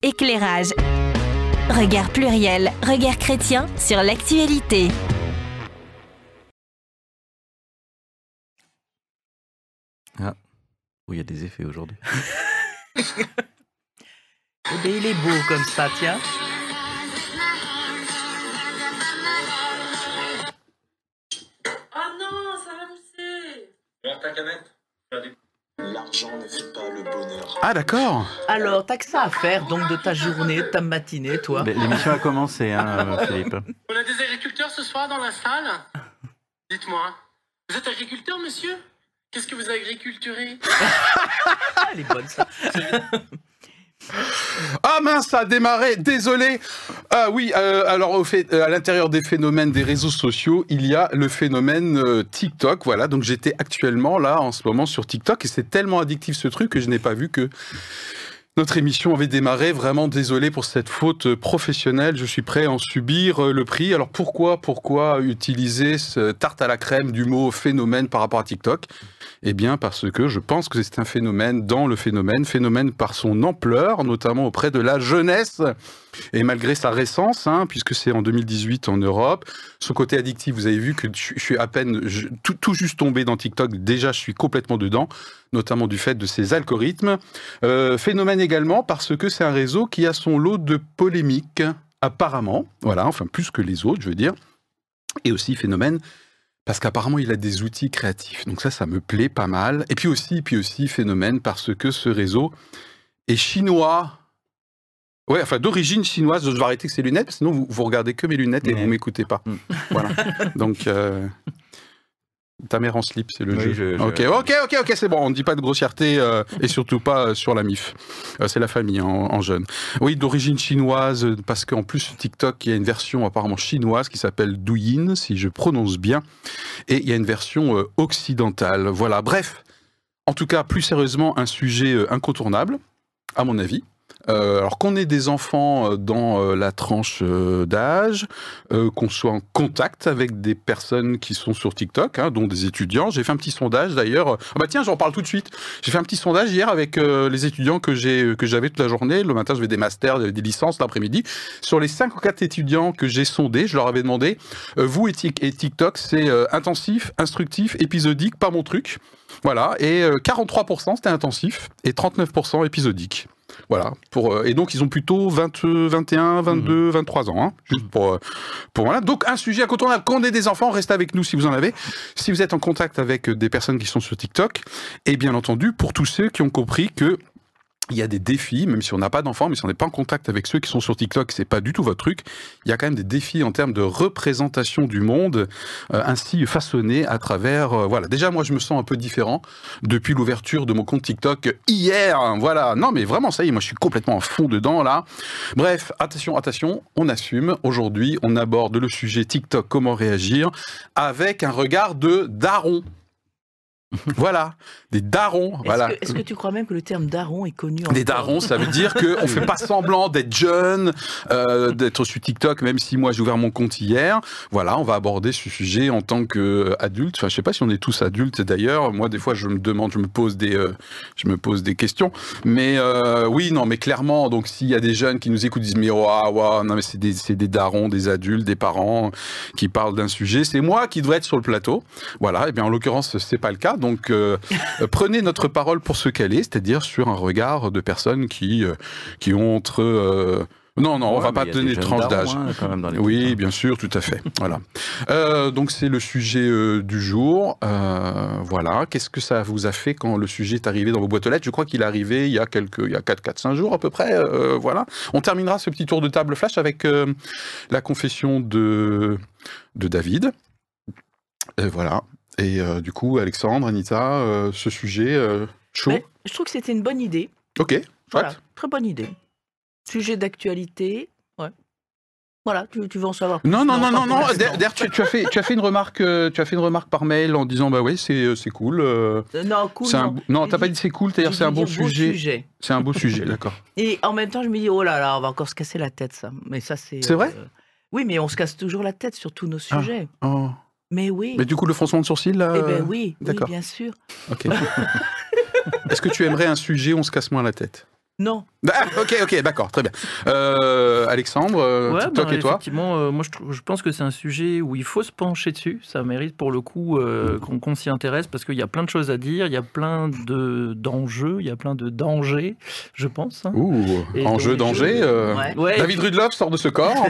Éclairage. Regard pluriel, regard chrétien sur l'actualité. Ah, oui, il y a des effets aujourd'hui. Eh bien, il est beau comme ça, tiens. Ah non, ça va mousser. Prends ta canette. L'argent ne fait pas le bonheur. Ah d'accord. Alors, t'as que ça à faire, donc, de ta journée, de ta matinée, toi. L'émission a commencé, hein, Philippe. On a des agriculteurs ce soir dans la salle. Dites-moi, vous êtes agriculteur, monsieur? Qu'est-ce que vous agriculturez? Elle est bonne, ça. Ah mince, ça a démarré, désolé. Alors à l'intérieur des phénomènes des réseaux sociaux, il y a le phénomène TikTok, voilà. Donc j'étais actuellement là, en ce moment, sur TikTok, et c'est tellement addictif ce truc que je n'ai pas vu que notre émission avait démarré. Vraiment désolé pour cette faute professionnelle, je suis prêt à en subir le prix. Alors pourquoi utiliser ce tarte à la crème du mot phénomène par rapport à TikTok ? Eh bien parce que je pense que c'est un phénomène dans le phénomène par son ampleur, notamment auprès de la jeunesse, et malgré sa récence, hein, puisque c'est en 2018 en Europe, son côté addictif, vous avez vu que je suis à peine tout juste tombé dans TikTok, déjà je suis complètement dedans, notamment du fait de ses algorithmes. Phénomène également parce que c'est un réseau qui a son lot de polémiques, apparemment, voilà, enfin plus que les autres, je veux dire, et aussi phénomène parce qu'apparemment, il a des outils créatifs. Donc ça me plaît pas mal. Et puis aussi phénomène, parce que ce réseau est chinois. Ouais, enfin, d'origine chinoise. Je vais arrêter avec ces lunettes, parce que sinon, vous regardez que mes lunettes et vous ne m'écoutez pas. Voilà. Donc, ta mère en slip, c'est le jeu. Ok, c'est bon. On ne dit pas de grossièreté et surtout pas sur la MIF. C'est la famille en jeune. Oui, d'origine chinoise, parce qu'en plus, TikTok, il y a une version apparemment chinoise qui s'appelle Douyin, si je prononce bien. Et il y a une version occidentale. Voilà, bref. En tout cas, plus sérieusement, un sujet incontournable, à mon avis. Alors qu'on ait des enfants dans la tranche d'âge, qu'on soit en contact avec des personnes qui sont sur TikTok, hein, dont des étudiants. J'ai fait un petit sondage d'ailleurs. Ah bah tiens, j'en parle tout de suite. J'ai fait un petit sondage hier avec les étudiants que j'avais toute la journée. Le matin, j'avais des masters, des licences l'après-midi. Sur les 5 ou 4 étudiants que j'ai sondés, je leur avais demandé vous et TikTok, c'est intensif, instructif, épisodique, pas mon truc. Voilà. Et 43% c'était intensif et 39% épisodique. Voilà. Et donc, ils ont plutôt 20, 21, 22, 23 ans. Hein, juste pour voilà. Donc, un sujet incontournable. Quand on est des enfants, restez avec nous si vous en avez. Si vous êtes en contact avec des personnes qui sont sur TikTok, et bien entendu, pour tous ceux qui ont compris que il y a des défis, même si on n'a pas d'enfants, mais si on n'est pas en contact avec ceux qui sont sur TikTok, c'est pas du tout votre truc. Il y a quand même des défis en termes de représentation du monde, ainsi façonné à travers... voilà. Déjà, moi, je me sens un peu différent depuis l'ouverture de mon compte TikTok hier. Voilà. Non, mais vraiment, ça y est, moi, je suis complètement à fond dedans, là. Bref, attention, on assume. Aujourd'hui, on aborde le sujet TikTok, comment réagir, avec un regard de daron. Voilà, des darons. Est-ce que tu crois même que le terme daron est connu en... Des darons, ça veut dire qu'on ne fait pas semblant d'être jeune, d'être sur TikTok, même si moi j'ai ouvert mon compte hier. Voilà, on va aborder ce sujet en tant qu'adulte. Enfin, je ne sais pas si on est tous adultes d'ailleurs. Moi, des fois, je me pose des questions. Mais oui, non, mais clairement, donc s'il y a des jeunes qui nous écoutent, disent mais waouh, non, mais c'est des darons, des adultes, des parents qui parlent d'un sujet. C'est moi qui devrais être sur le plateau. Voilà, et bien en l'occurrence, ce n'est pas le cas. Donc, prenez notre parole pour ce qu'elle est, c'est-à-dire sur un regard de personnes qui ont entre... Non, on ne va pas donner de tranche d'âge. Oui, bien sûr, tout à fait. Voilà. Donc, c'est le sujet du jour. Voilà. Qu'est-ce que ça vous a fait quand le sujet est arrivé dans vos boîtes aux lettres ? Je crois qu'il est arrivé il y a 4-5 jours à peu près. Voilà. On terminera ce petit tour de table flash avec la confession de David. Voilà. Et du coup, Alexandre, Anita, ce sujet chaud. Mais je trouve que c'était une bonne idée. Ok, voilà, très bonne idée. Sujet d'actualité, ouais. Voilà, tu veux en savoir plus. Non. D'ailleurs, tu as fait une remarque, par mail en disant bah ouais, c'est cool. Non, cool. Non, t'as pas dit c'est cool, c'est-à-dire c'est un bon sujet. C'est un beau sujet, d'accord. Et en même temps, je me dis oh là là, on va encore se casser la tête ça. Mais ça c'est. C'est vrai. Oui, mais on se casse toujours la tête sur tous nos sujets. Oh. Mais oui. Mais du coup, le froncement de sourcil, là... Eh bien oui, d'accord. Oui, bien sûr. Ok. Est-ce que tu aimerais un sujet où on se casse moins la tête ? Non. Ah, ok, d'accord, très bien. Alexandre, ouais, TikTok et toi ? Effectivement, moi je pense que c'est un sujet où il faut se pencher dessus. Ça mérite pour le coup qu'on s'y intéresse parce qu'il y a plein de choses à dire, il y a plein d'enjeux, il y a plein de dangers, je pense. Hein. Ouh, enjeux, dangers. Ouais. David Rudloff sort de ce corps.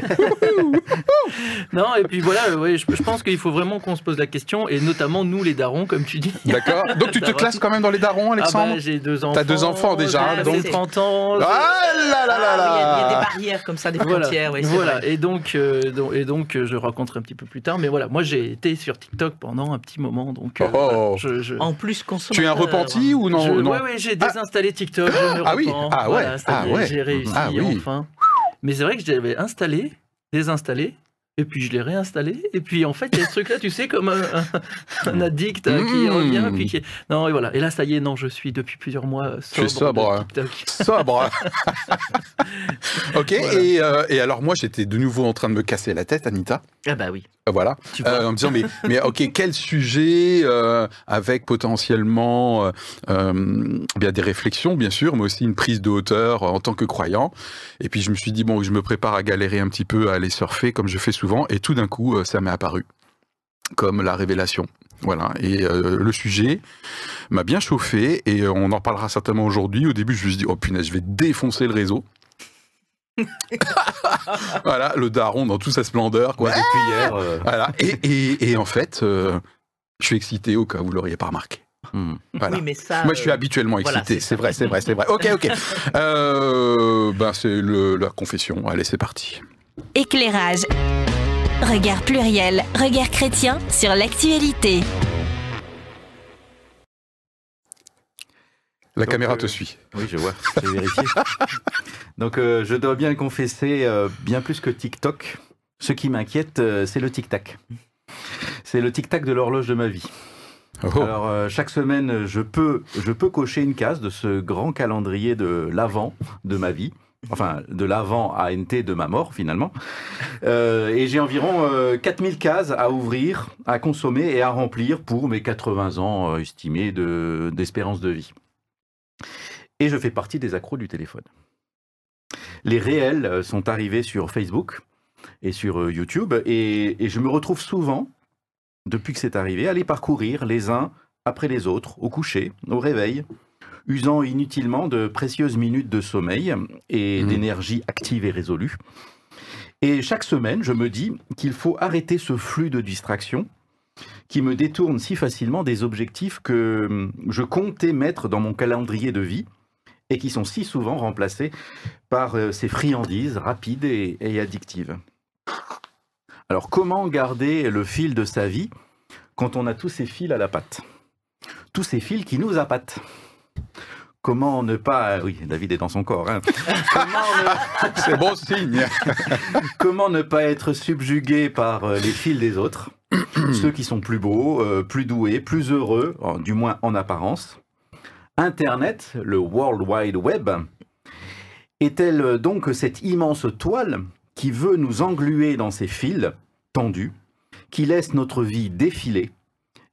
Non, et puis voilà, ouais, je pense qu'il faut vraiment qu'on se pose la question, et notamment nous les darons, comme tu dis. D'accord, donc tu te classes quand même dans les darons, Alexandre ? Ah bah, j'ai 2 enfants. T'as 2 enfants déjà, donc... 30 ans. Ah là là là là ! Il y a des barrières comme ça, des frontières. Voilà, oui, voilà. Et donc, je raconterai un petit peu plus tard, mais voilà, moi j'ai été sur TikTok pendant un petit moment, donc... Voilà, En plus, consommateur... Tu es un repenti ou non ? Oui, j'ai désinstallé TikTok, je me repens. Ah ouais, j'ai réussi, enfin. Mais c'est vrai que je l'avais installé, désinstallé, et puis je l'ai réinstallé, et puis en fait il y a ce truc là, tu sais, comme un addict qui revient, puis qui... Non, et voilà, et là ça y est, non, je suis depuis plusieurs mois sobre de TikTok. Sobre. Ok, voilà. Et alors moi j'étais de nouveau en train de me casser la tête, Anita. Ah bah oui. Voilà, en me disant mais ok, quel sujet avec potentiellement bien des réflexions bien sûr, mais aussi une prise de hauteur en tant que croyant. Et puis je me suis dit bon, je me prépare à galérer un petit peu, à aller surfer comme je fais souvent, et tout d'un coup ça m'est apparu comme la révélation. Voilà, et le sujet m'a bien chauffé, et on en parlera certainement aujourd'hui. Au début je me suis dit oh punaise, je vais défoncer le réseau. Voilà, le daron dans toute sa splendeur, quoi, depuis hier. Voilà. Et en fait, je suis excité au cas où vous l'auriez pas remarqué. Voilà. Oui, mais ça, moi, je suis habituellement excité. Voilà, c'est vrai. Ok. C'est la confession. Allez, c'est parti. Éclairage. Regard pluriel. Regard chrétien sur l'actualité. La caméra te suit. Oui, je vois, j'ai vérifié. Donc, je dois bien confesser, bien plus que TikTok, ce qui m'inquiète, c'est le tic-tac. C'est le tic-tac de l'horloge de ma vie. Oh. Alors, chaque semaine, je peux cocher une case de ce grand calendrier de l'Avent de ma vie. Enfin, de l'Avent à NT de ma mort, finalement. Et j'ai environ 4000 cases à ouvrir, à consommer et à remplir pour mes 80 ans estimés d'espérance de vie. Et je fais partie des accros du téléphone. Les réels sont arrivés sur Facebook et sur YouTube, et je me retrouve souvent, depuis que c'est arrivé, à les parcourir les uns après les autres, au coucher, au réveil, usant inutilement de précieuses minutes de sommeil et d'énergie active et résolue. Et chaque semaine, je me dis qu'il faut arrêter ce flux de distractions qui me détourne si facilement des objectifs que je comptais mettre dans mon calendrier de vie, et qui sont si souvent remplacés par ces friandises rapides et addictives. Alors, comment garder le fil de sa vie quand on a tous ces fils à la patte ? Tous ces fils qui nous appâtent. Comment ne pas... Oui, David est dans son corps. Hein. C'est bon signe. Comment ne pas être subjugué par les fils des autres, ceux qui sont plus beaux, plus doués, plus heureux, du moins en apparence. Internet, le World Wide Web, est-elle donc cette immense toile qui veut nous engluer dans ses fils tendus, qui laisse notre vie défiler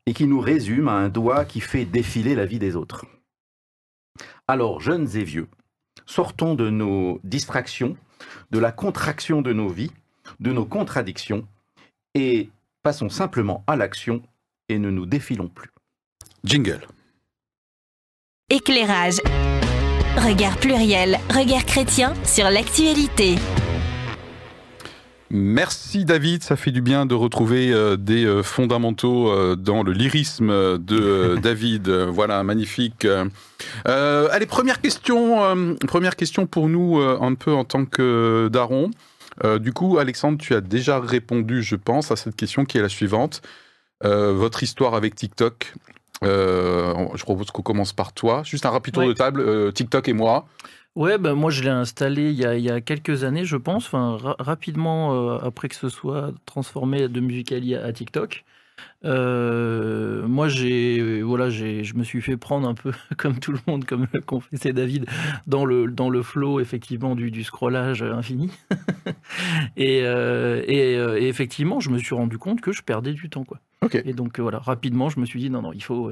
et qui nous résume à un doigt qui fait défiler la vie des autres ? Alors, jeunes et vieux, sortons de nos distractions, de la contraction de nos vies, de nos contradictions, et passons simplement à l'action et ne nous défilons plus. Jingle. Éclairage. Regard pluriel. Regard chrétien sur l'actualité. Merci David, ça fait du bien de retrouver des fondamentaux dans le lyrisme de David. Voilà, magnifique. Allez, première question pour nous, un peu en tant que daron. Du coup, Alexandre, tu as déjà répondu, je pense, à cette question qui est la suivante. Votre histoire avec TikTok. Je propose qu'on commence par toi. Juste un rapide tour de table, TikTok et moi. Ouais, moi je l'ai installé il y a quelques années, je pense, rapidement après que ce soit transformé de Musical.ly à TikTok. Moi, je me suis fait prendre un peu comme tout le monde, comme le confessait David, dans le flow effectivement du scrollage infini. et effectivement, je me suis rendu compte que je perdais du temps, quoi. Okay. Et donc voilà, rapidement, je me suis dit non, il faut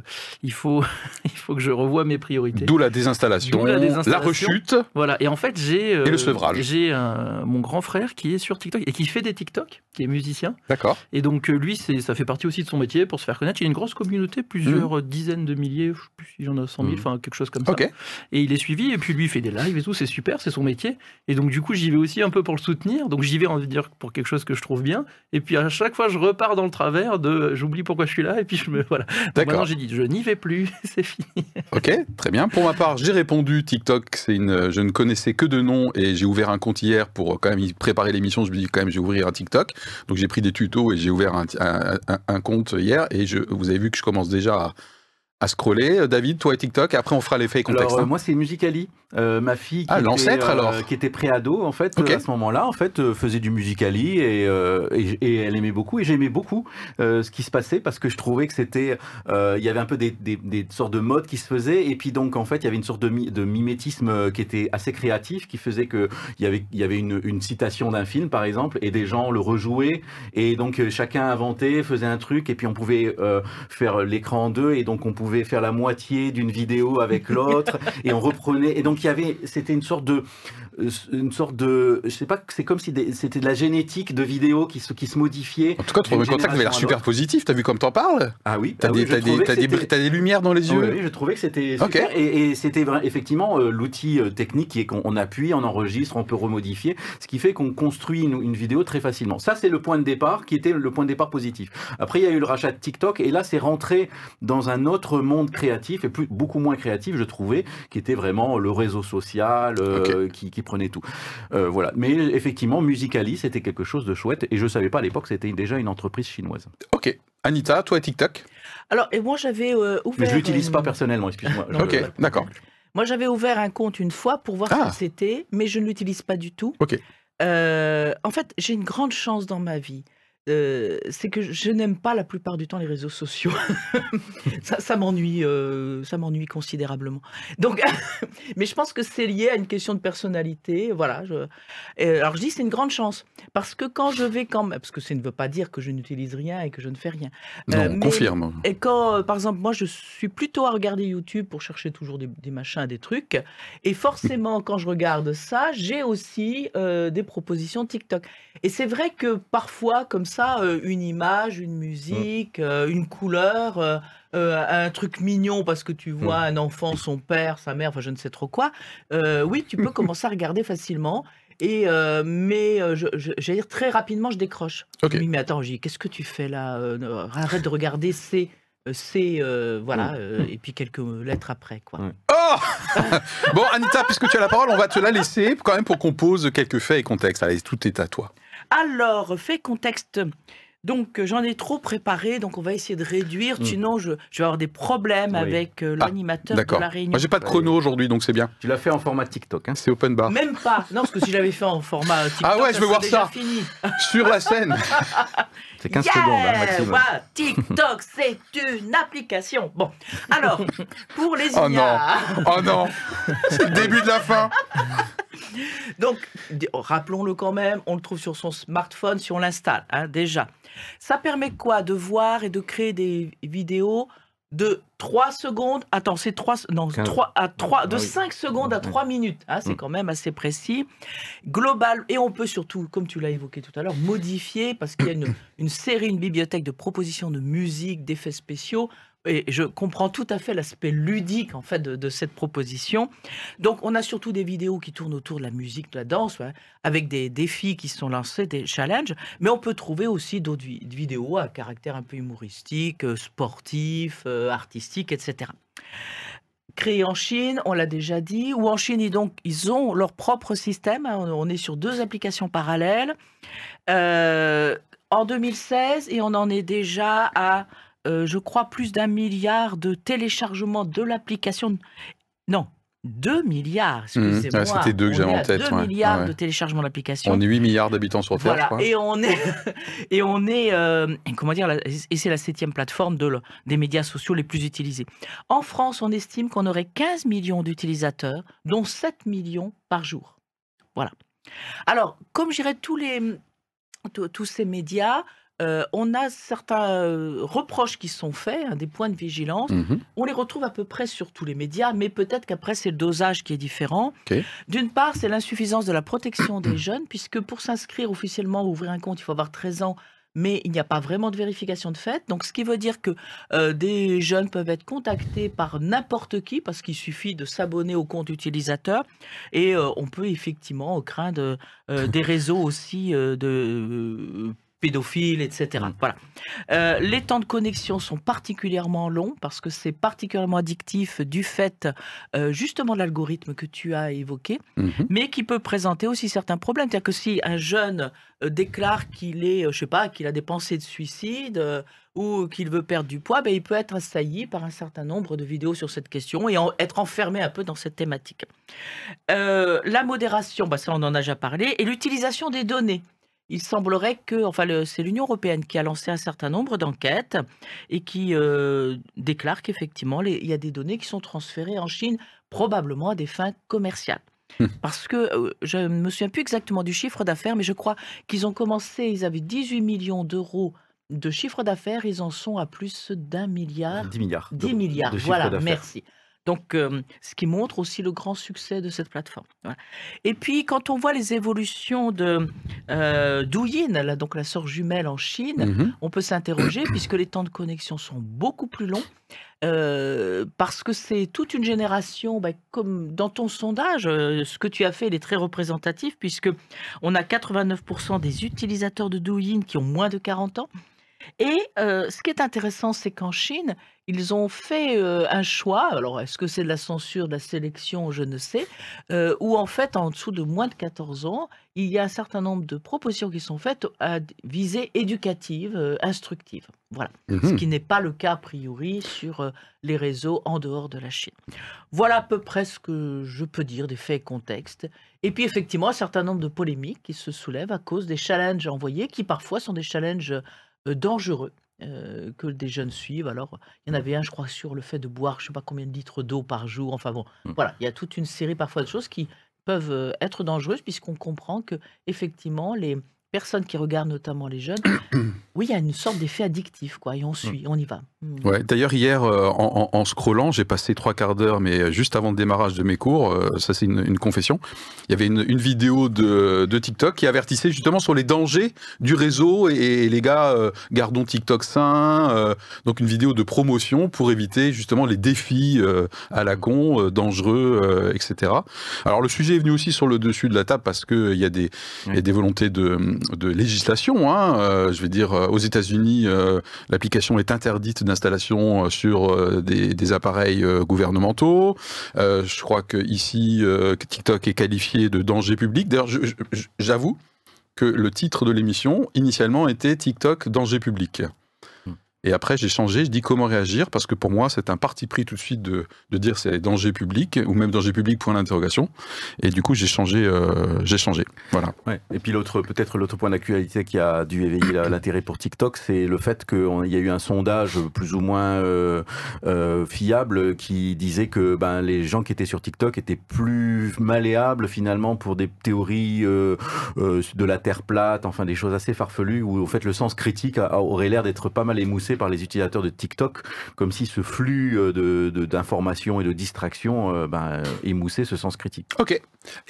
que je revoie mes priorités. D'où la désinstallation, la rechute. Voilà. Et en fait, et le sevrage. J'ai mon grand frère qui est sur TikTok et qui fait des TikTok, qui est musicien. D'accord. Et donc lui, ça fait partie aussi de son métier pour se faire connaître. Il a une grosse communauté, plusieurs dizaines de milliers, je ne sais plus si j'en ai 100 000, enfin quelque chose comme ça. Okay. Et il est suivi. Et puis lui, il fait des lives et tout. C'est super, c'est son métier. Et donc du coup, j'y vais aussi un peu pour le soutenir. Donc j'y vais envie de dire pour quelque chose que je trouve bien. Et puis à chaque fois, je repars dans le travers de j'oublie pourquoi je suis là et puis voilà. D'accord. Maintenant j'ai dit je n'y vais plus, c'est fini. Ok, très bien. Pour ma part, j'ai répondu TikTok, je ne connaissais que de nom et j'ai ouvert un compte hier pour quand même y préparer l'émission. Je me dis quand même je vais ouvrir un TikTok. Donc j'ai pris des tutos et j'ai ouvert un compte hier et vous avez vu que je commence déjà à scroller. David, toi et TikTok, et après on fera les faits contexte. Alors moi c'est Musical.ly, ma fille qui était pré-ado en fait, okay. À ce moment-là en fait faisait du Musical.ly et elle aimait beaucoup et j'aimais beaucoup ce qui se passait parce que je trouvais que c'était il y avait un peu des sortes de modes qui se faisaient et puis donc en fait il y avait une sorte de mimétisme qui était assez créatif qui faisait que il y avait une citation d'un film par exemple et des gens le rejouaient et donc chacun inventait, faisait un truc et puis on pouvait faire l'écran en deux et donc on pouvait faire la moitié d'une vidéo avec l'autre et on reprenait et donc c'était une sorte de je sais pas, c'est comme si c'était de la génétique de vidéos qui se modifiait. En tout cas ton contact avait l'air super positif, t'as vu comme t'en parles. Ah oui, t'as des lumières dans les yeux. Oui, je trouvais que c'était super. Okay. et c'était effectivement l'outil technique qui est qu'on appuie, on enregistre, on peut remodifier, ce qui fait qu'on construit une vidéo très facilement. Ça c'est le point de départ qui était le point de départ positif. Après il y a eu le rachat de TikTok et là c'est rentré dans un autre monde créatif et beaucoup moins créatif je trouvais, qui était vraiment le réseau social okay. qui prenait tout voilà. Mais effectivement Musical.ly c'était quelque chose de chouette et je savais pas à l'époque c'était déjà une entreprise chinoise. Ok. Anita, toi TikTok? Alors et moi j'avais ouvert... Mais je l'utilise pas personnellement, excuse-moi. Ok, d'accord. Moi j'avais ouvert un compte une fois pour voir ce que c'était, mais je ne l'utilise pas du tout. Ok. En fait j'ai une grande chance dans ma vie. C'est que je n'aime pas la plupart du temps les réseaux sociaux. ça m'ennuie considérablement. Donc, mais je pense que c'est lié à une question de personnalité. Voilà. Alors je dis c'est une grande chance parce que quand je vais quand même, parce que ça ne veut pas dire que je n'utilise rien et que je ne fais rien. Non, confirme. Et quand, par exemple, moi je suis plutôt à regarder YouTube pour chercher toujours des machins, des trucs. Et forcément, quand je regarde ça, j'ai aussi des propositions TikTok. Et c'est vrai que parfois, comme ça, une image, une musique, une couleur, un truc mignon parce que tu vois un enfant, son père, sa mère, enfin je ne sais trop quoi. Oui, tu peux commencer à regarder facilement. Et mais j'allais dire très rapidement, je décroche. Okay. Oui, mais attends, j'ai dit, qu'est-ce que tu fais là ? Arrête de regarder ces. C'est voilà et puis quelques lettres après quoi. Oh bon Anita, puisque tu as la parole, on va te la laisser quand même pour qu'on pose quelques faits et contextes. Allez, tout est à toi. Alors faits contexte. Donc j'en ai trop préparé, donc on va essayer de réduire, sinon je vais avoir des problèmes avec l'animateur de la réunion. Moi j'ai pas de chrono aujourd'hui, donc c'est bien. Tu l'as fait en format TikTok, hein. C'est open bar. Même pas, non, parce que si je l'avais fait en format TikTok, ah ouais, je veux voir ça. Fini. Sur la scène. C'est 15 secondes, hein, maximum. Wow, TikTok, c'est une application. Bon, alors, pour les ignares... Oh non, c'est le début de la fin. Donc, rappelons-le quand même, on le trouve sur son smartphone si on l'installe, hein, déjà. Ça permet quoi ? De voir et de créer des vidéos de 3 secondes, attends, c'est 5 secondes à 3 minutes, hein, c'est quand même assez précis, global, et on peut surtout, comme tu l'as évoqué tout à l'heure, modifier, parce qu'il y a une série, une bibliothèque de propositions de musique, d'effets spéciaux, et je comprends tout à fait l'aspect ludique en fait de cette proposition. Donc on a surtout des vidéos qui tournent autour de la musique, de la danse, ouais, avec des défis qui sont lancés, des challenges, mais on peut trouver aussi d'autres vidéos à caractère un peu humoristique, sportif, artistique, etc. Créé en Chine, on l'a déjà dit, ou en Chine, ils ont leur propre système, hein, on est sur 2 applications parallèles, en 2016, et on en est déjà à... je crois plus d'1 milliard de téléchargements de l'application. Non, 2 milliards, excusez-moi. Ouais, c'était 2 que j'avais en tête. On est à 2 ouais. milliards de téléchargements d'applications. On est 8 milliards d'habitants sur Terre. Voilà, et on est, comment dire, et c'est la 7e plateforme des médias sociaux les plus utilisés. En France, on estime qu'on aurait 15 millions d'utilisateurs, dont 7 millions par jour. Voilà. Alors, comme je dirais, tous ces médias... on a certains reproches qui sont faits, hein, des points de vigilance. On les retrouve à peu près sur tous les médias, mais peut-être qu'après, c'est le dosage qui est différent. Okay. D'une part, c'est l'insuffisance de la protection des jeunes, puisque pour s'inscrire officiellement ou ouvrir un compte, il faut avoir 13 ans, mais il n'y a pas vraiment de vérification de fait. Donc, ce qui veut dire que des jeunes peuvent être contactés par n'importe qui, parce qu'il suffit de s'abonner au compte utilisateur, et on peut effectivement craindre des réseaux aussi pédophiles, etc. Voilà. Les temps de connexion sont particulièrement longs parce que c'est particulièrement addictif du fait justement de l'algorithme que tu as évoqué, mais qui peut présenter aussi certains problèmes. C'est-à-dire que si un jeune déclare qu'il est, je sais pas, qu'il a des pensées de suicide ou qu'il veut perdre du poids, ben il peut être assailli par un certain nombre de vidéos sur cette question et être enfermé un peu dans cette thématique. La modération, ben ça on en a déjà parlé, et l'utilisation des données. Il semblerait que, enfin, c'est l'Union européenne qui a lancé un certain nombre d'enquêtes et qui déclare qu'effectivement, il y a des données qui sont transférées en Chine, probablement à des fins commerciales. Parce que, je ne me souviens plus exactement du chiffre d'affaires, mais je crois qu'ils ont commencé, ils avaient 18 millions d'euros de chiffre d'affaires, ils en sont à plus d'1 milliard. 10 milliards. 10 milliards, de voilà, merci. Donc, ce qui montre aussi le grand succès de cette plateforme. Voilà. Et puis, quand on voit les évolutions de Douyin, là, donc la sœur jumelle en Chine, on peut s'interroger puisque les temps de connexion sont beaucoup plus longs. Parce que c'est toute une génération, bah, comme dans ton sondage, ce que tu as fait, il est très représentatif puisque on a 89% des utilisateurs de Douyin qui ont moins de 40 ans. Et ce qui est intéressant, c'est qu'en Chine, ils ont fait un choix, alors est-ce que c'est de la censure, de la sélection, je ne sais, où en fait, en dessous de moins de 14 ans, il y a un certain nombre de propositions qui sont faites à visée éducative, instructive. Voilà, ce qui n'est pas le cas a priori sur les réseaux en dehors de la Chine. Voilà à peu près ce que je peux dire des faits et contextes. Et puis effectivement, un certain nombre de polémiques qui se soulèvent à cause des challenges envoyés, qui parfois sont des challenges dangereux que des jeunes suivent. Alors, il y en avait un, je crois, sur le fait de boire, je ne sais pas combien de litres d'eau par jour. Enfin bon, voilà, il y a toute une série parfois de choses qui peuvent être dangereuses puisqu'on comprend que effectivement les personnes qui regardent, notamment les jeunes, oui, il y a une sorte d'effet addictif, quoi. Et on suit, on y va. Ouais. D'ailleurs, hier, en scrollant, j'ai passé 3 quarts d'heure, mais juste avant le démarrage de mes cours, ça c'est une confession, il y avait une vidéo de TikTok qui avertissait justement sur les dangers du réseau et les gars, gardons TikTok sain, donc une vidéo de promotion pour éviter justement les défis à la con, dangereux, etc. Alors le sujet est venu aussi sur le dessus de la table parce qu'il y a des volontés de législation, hein, je vais dire, aux États-Unis, l'application est interdite d'installation sur des appareils gouvernementaux. Je crois que ici, TikTok est qualifié de danger public. D'ailleurs, j'avoue que le titre de l'émission initialement était TikTok danger public. Et après, j'ai changé, je dis comment réagir, parce que pour moi, c'est un parti pris tout de suite de dire c'est danger public, ou même danger public, point d'interrogation. Et du coup, j'ai changé. Voilà. Ouais. Et puis, l'autre point d'actualité qui a dû éveiller l'intérêt pour TikTok, c'est le fait qu'il y a eu un sondage plus ou moins fiable qui disait que ben, les gens qui étaient sur TikTok étaient plus malléables, finalement, pour des théories de la Terre plate, enfin, des choses assez farfelues, où, au fait, le sens critique aurait l'air d'être pas mal émoussé par les utilisateurs de TikTok, comme si ce flux d'informations et de distractions émoussait ce sens critique. Ok.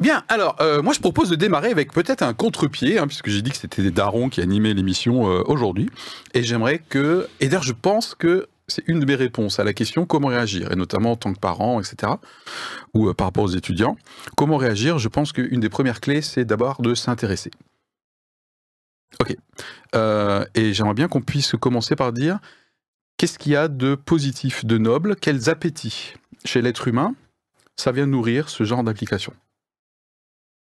Bien, alors, moi je propose de démarrer avec peut-être un contre-pied, hein, puisque j'ai dit que c'était des darons qui animaient l'émission aujourd'hui, et j'aimerais que... Et d'ailleurs, je pense que c'est une de mes réponses à la question comment réagir, et notamment en tant que parent, etc., ou par rapport aux étudiants. Comment réagir? Je pense qu'une des premières clés, c'est d'abord de s'intéresser. Ok. Et j'aimerais bien qu'on puisse commencer par dire qu'est-ce qu'il y a de positif, de noble, quels appétits chez l'être humain ça vient nourrir ce genre d'application.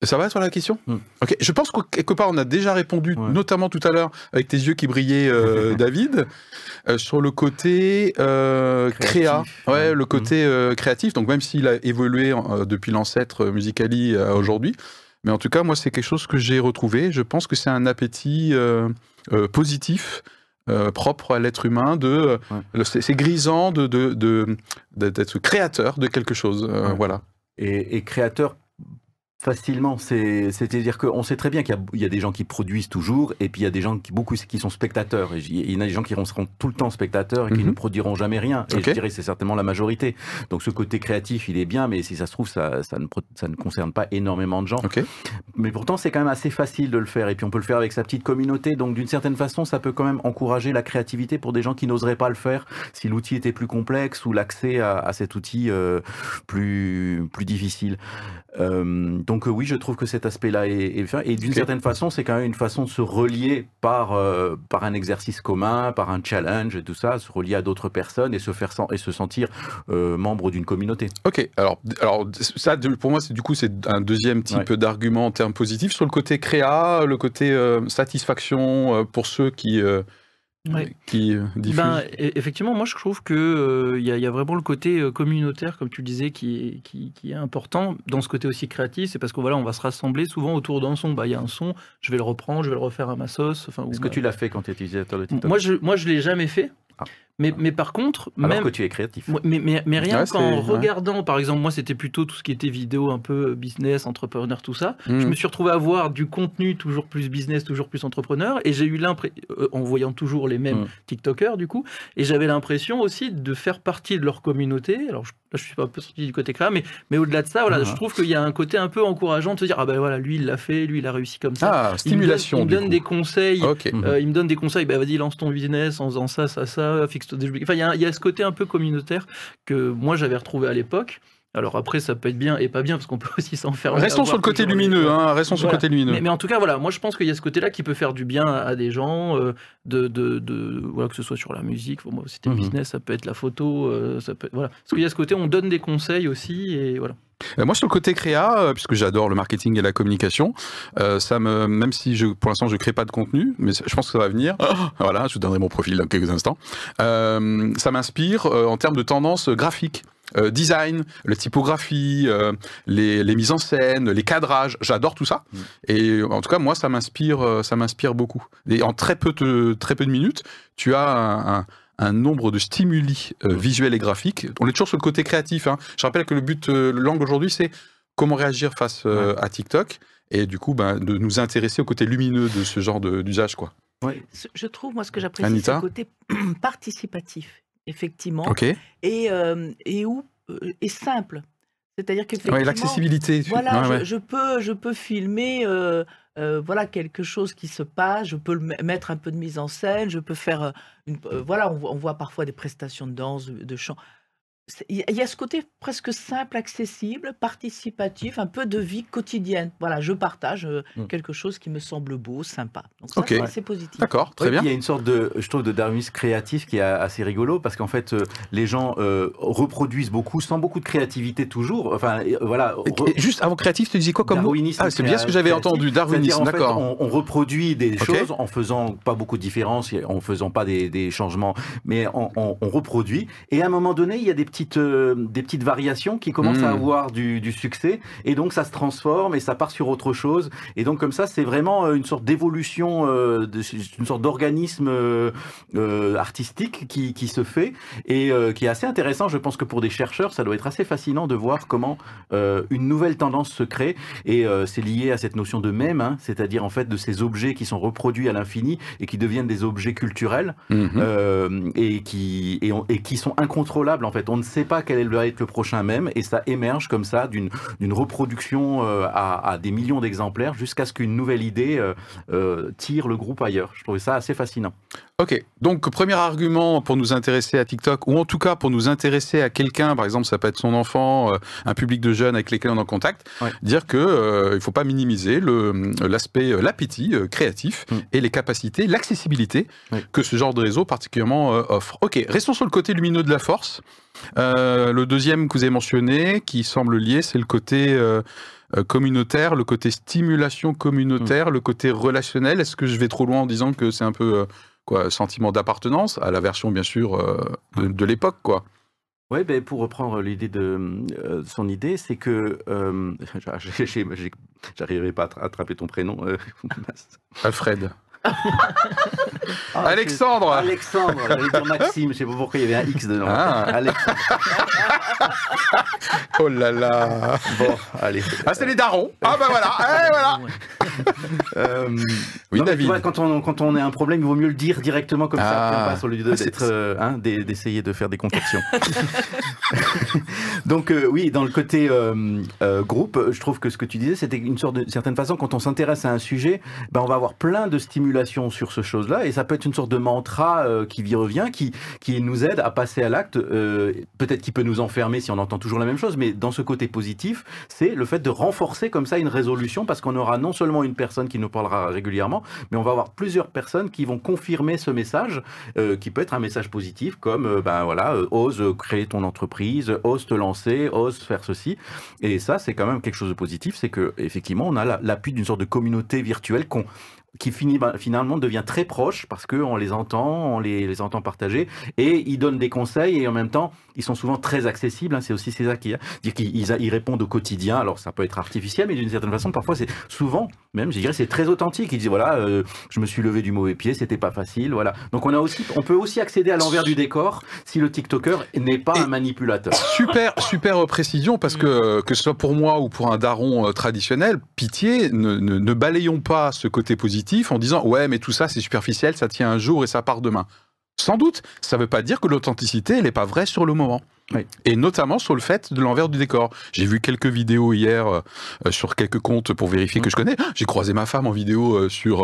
Ça va sur la question ? Ok. Je pense que quelque part on a déjà répondu, notamment tout à l'heure avec tes yeux qui brillaient, David, sur le côté créa, le côté créatif. Donc même s'il a évolué depuis l'ancêtre Musical.ly à aujourd'hui, mais en tout cas moi c'est quelque chose que j'ai retrouvé. Je pense que c'est un appétit positif. Propre à l'être humain, c'est grisant d'être créateur de quelque chose, voilà. Et créateur facilement, c'est-à-dire qu'on sait très bien qu'il y a des gens qui produisent toujours, et puis il y a des gens qui sont spectateurs. Il y en a des gens qui seront tout le temps spectateurs et qui ne produiront jamais rien. Et je dirais que c'est certainement la majorité. Donc ce côté créatif, il est bien, mais si ça se trouve, ça ne concerne pas énormément de gens. Mais pourtant, c'est quand même assez facile de le faire. Et puis on peut le faire avec sa petite communauté. Donc d'une certaine façon, ça peut quand même encourager la créativité pour des gens qui n'oseraient pas le faire si l'outil était plus complexe ou l'accès à cet outil plus difficile. Donc oui, je trouve que cet aspect-là est d'une certaine façon, c'est quand même une façon de se relier par un exercice commun, par un challenge et tout ça, se relier à d'autres personnes et se sentir membre d'une communauté. Ok, alors ça pour moi c'est un deuxième type d'argument en termes positifs. Sur le côté créa, le côté satisfaction pour ceux qui diffusent. Effectivement, moi je trouve qu'il y a vraiment le côté communautaire, comme tu le disais, qui est important. Dans ce côté aussi créatif, c'est parce qu'on va se rassembler souvent autour d'un son. Il y a un son, je vais le reprendre, je vais le refaire à ma sauce. Est-ce que tu l'as fait quand tu étais utilisateur de TikTok ? Moi je l'ai jamais fait. Mais par contre, alors même que tu es créatif. Mais rien qu'en regardant, par exemple, moi c'était plutôt tout ce qui était vidéo, un peu business, entrepreneur, tout ça. Je me suis retrouvé à voir du contenu toujours plus business, toujours plus entrepreneur, et j'ai eu l'impression, en voyant toujours les mêmes TikTokers du coup, et j'avais l'impression aussi de faire partie de leur communauté. Alors je suis pas un peu sorti du côté créa, mais au-delà de ça, je trouve qu'il y a un côté un peu encourageant de se dire lui il l'a fait, lui il a réussi comme ça. Ah, stimulation. Il me donne des conseils. Il me donne des conseils. Vas-y, lance ton business en faisant ça, ça, ça. Il y a ce côté un peu communautaire que moi j'avais retrouvé à l'époque. Alors après, ça peut être bien et pas bien, parce qu'on peut aussi s'enfermer. Restons sur le côté lumineux, côté lumineux. Mais en tout cas, moi je pense qu'il y a ce côté-là qui peut faire du bien à des gens, que ce soit sur la musique, moi c'était le business, ça peut être la photo, Parce qu'il y a ce côté, on donne des conseils aussi, et voilà. Moi, sur le côté créa, puisque j'adore le marketing et la communication, même si pour l'instant je ne crée pas de contenu, mais je pense que ça va venir. Voilà, je vous donnerai mon profil dans quelques instants. Ça m'inspire en termes de tendance graphique. Design, la typographie, les mises en scène, les cadrages, j'adore tout ça. Et en tout cas, moi, ça m'inspire beaucoup. Et en très peu de minutes, tu as un nombre de stimuli visuels et graphiques. On est toujours sur le côté créatif. Je rappelle que le but, l'angle aujourd'hui, c'est comment réagir face à TikTok, et du coup, de nous intéresser au côté lumineux de ce genre d'usage, quoi. Ouais. Je trouve, moi, ce que j'apprécie, Anita, c'est le côté participatif. Effectivement, et simple, c'est-à-dire qu'effectivement, l'accessibilité. Je peux filmer quelque chose qui se passe, je peux mettre un peu de mise en scène, je peux faire on voit parfois des prestations de danse, de chant. Il y a ce côté presque simple, accessible, participatif, un peu de vie quotidienne. Voilà, je partage quelque chose qui me semble beau, sympa. Donc ça, c'est positif. D'accord, très bien. Il y a une sorte de darwinisme créatif qui est assez rigolo, parce qu'en fait, les gens reproduisent beaucoup, sans beaucoup de créativité toujours. Juste avant créatif, tu disais quoi comme mot ? C'est bien ce que j'avais entendu, darwinisme, d'accord. On reproduit des choses en faisant pas beaucoup de différences, en faisant pas des changements, mais on reproduit. Et à un moment donné, il y a des petites variations qui commencent à avoir du succès, et donc ça se transforme et ça part sur autre chose, et donc comme ça c'est vraiment une sorte d'évolution, une sorte d'organisme artistique qui se fait, et qui est assez intéressant. Je pense que pour des chercheurs ça doit être assez fascinant de voir comment une nouvelle tendance se crée, et c'est lié à cette notion de mème, c'est-à-dire en fait de ces objets qui sont reproduits à l'infini et qui deviennent des objets culturels et qui sont incontrôlables en fait. On ne sait pas quel va être le prochain mème, et ça émerge comme ça d'une reproduction à des millions d'exemplaires, jusqu'à ce qu'une nouvelle idée tire le groupe ailleurs. Je trouvais ça assez fascinant. Ok, donc premier argument pour nous intéresser à TikTok, ou en tout cas pour nous intéresser à quelqu'un, par exemple ça peut être son enfant, un public de jeunes avec lesquels on est en contact, dire qu'il ne faut pas minimiser l'appétit créatif et les capacités, l'accessibilité que ce genre de réseau particulièrement offre. Ok, restons sur le côté lumineux de la force. Le deuxième que vous avez mentionné, qui semble lié, c'est le côté communautaire, le côté stimulation communautaire, le côté relationnel. Est-ce que je vais trop loin en disant que c'est un peu sentiment d'appartenance à la version, bien sûr, de l'époque, quoi? Oui, ben pour reprendre l'idée de son idée, c'est que j'arriverai pas à attraper ton prénom, Alfred. Alexandre. Alexandre, j'allais dire Maxime, je sais pas pourquoi il y avait un X dedans. Ah. Alexandre. Oh là là. Bon, allez. Ah, c'est les darons. Ah bah voilà. Allez, voilà. Oui, non, David. Tu vois, quand on a un problème, il vaut mieux le dire directement comme ça, pas sur le lieu d'être, d'essayer de faire des concoctions. Donc oui, dans le côté groupe, je trouve que ce que tu disais, c'était une sorte de certaine façon, quand on s'intéresse à un sujet, ben on va avoir plein de stimulation sur ce chose-là, et ça peut être une sorte de mantra qui y revient, qui nous aide à passer à l'acte, peut-être qui peut nous enfermer si on entend toujours la même chose, mais dans ce côté positif, c'est le fait de renforcer comme ça une résolution, parce qu'on aura non seulement une personne qui nous parlera régulièrement, mais on va avoir plusieurs personnes qui vont confirmer ce message, qui peut être un message positif, comme ose créer ton entreprise, ose te lancer, ose faire ceci, et ça c'est quand même quelque chose de positif, c'est que effectivement on a l'appui d'une sorte de communauté virtuelle qui finalement devient très proche parce qu'on les entend, on les entend partager, et ils donnent des conseils, et en même temps ils sont souvent très accessibles, hein, c'est aussi c'est ça qui dire qu'ils répondent au quotidien. Alors ça peut être artificiel, mais d'une certaine façon parfois c'est souvent même, je dirais, c'est très authentique. Ils disent je me suis levé du mauvais pied, c'était pas facile, voilà. Donc on peut aussi accéder à l'envers du décor si le TikToker n'est pas un manipulateur. Super précision, parce que ce soit pour moi ou pour un daron traditionnel, pitié, ne balayons pas ce côté positif en disant « ouais, mais tout ça, c'est superficiel, ça tient un jour et ça part demain ». Sans doute, ça ne veut pas dire que l'authenticité, elle n'est pas vraie sur le moment. Oui. Et notamment sur le fait de l'envers du décor. J'ai vu quelques vidéos hier sur quelques comptes pour vérifier que je connais. J'ai croisé ma femme en vidéo sur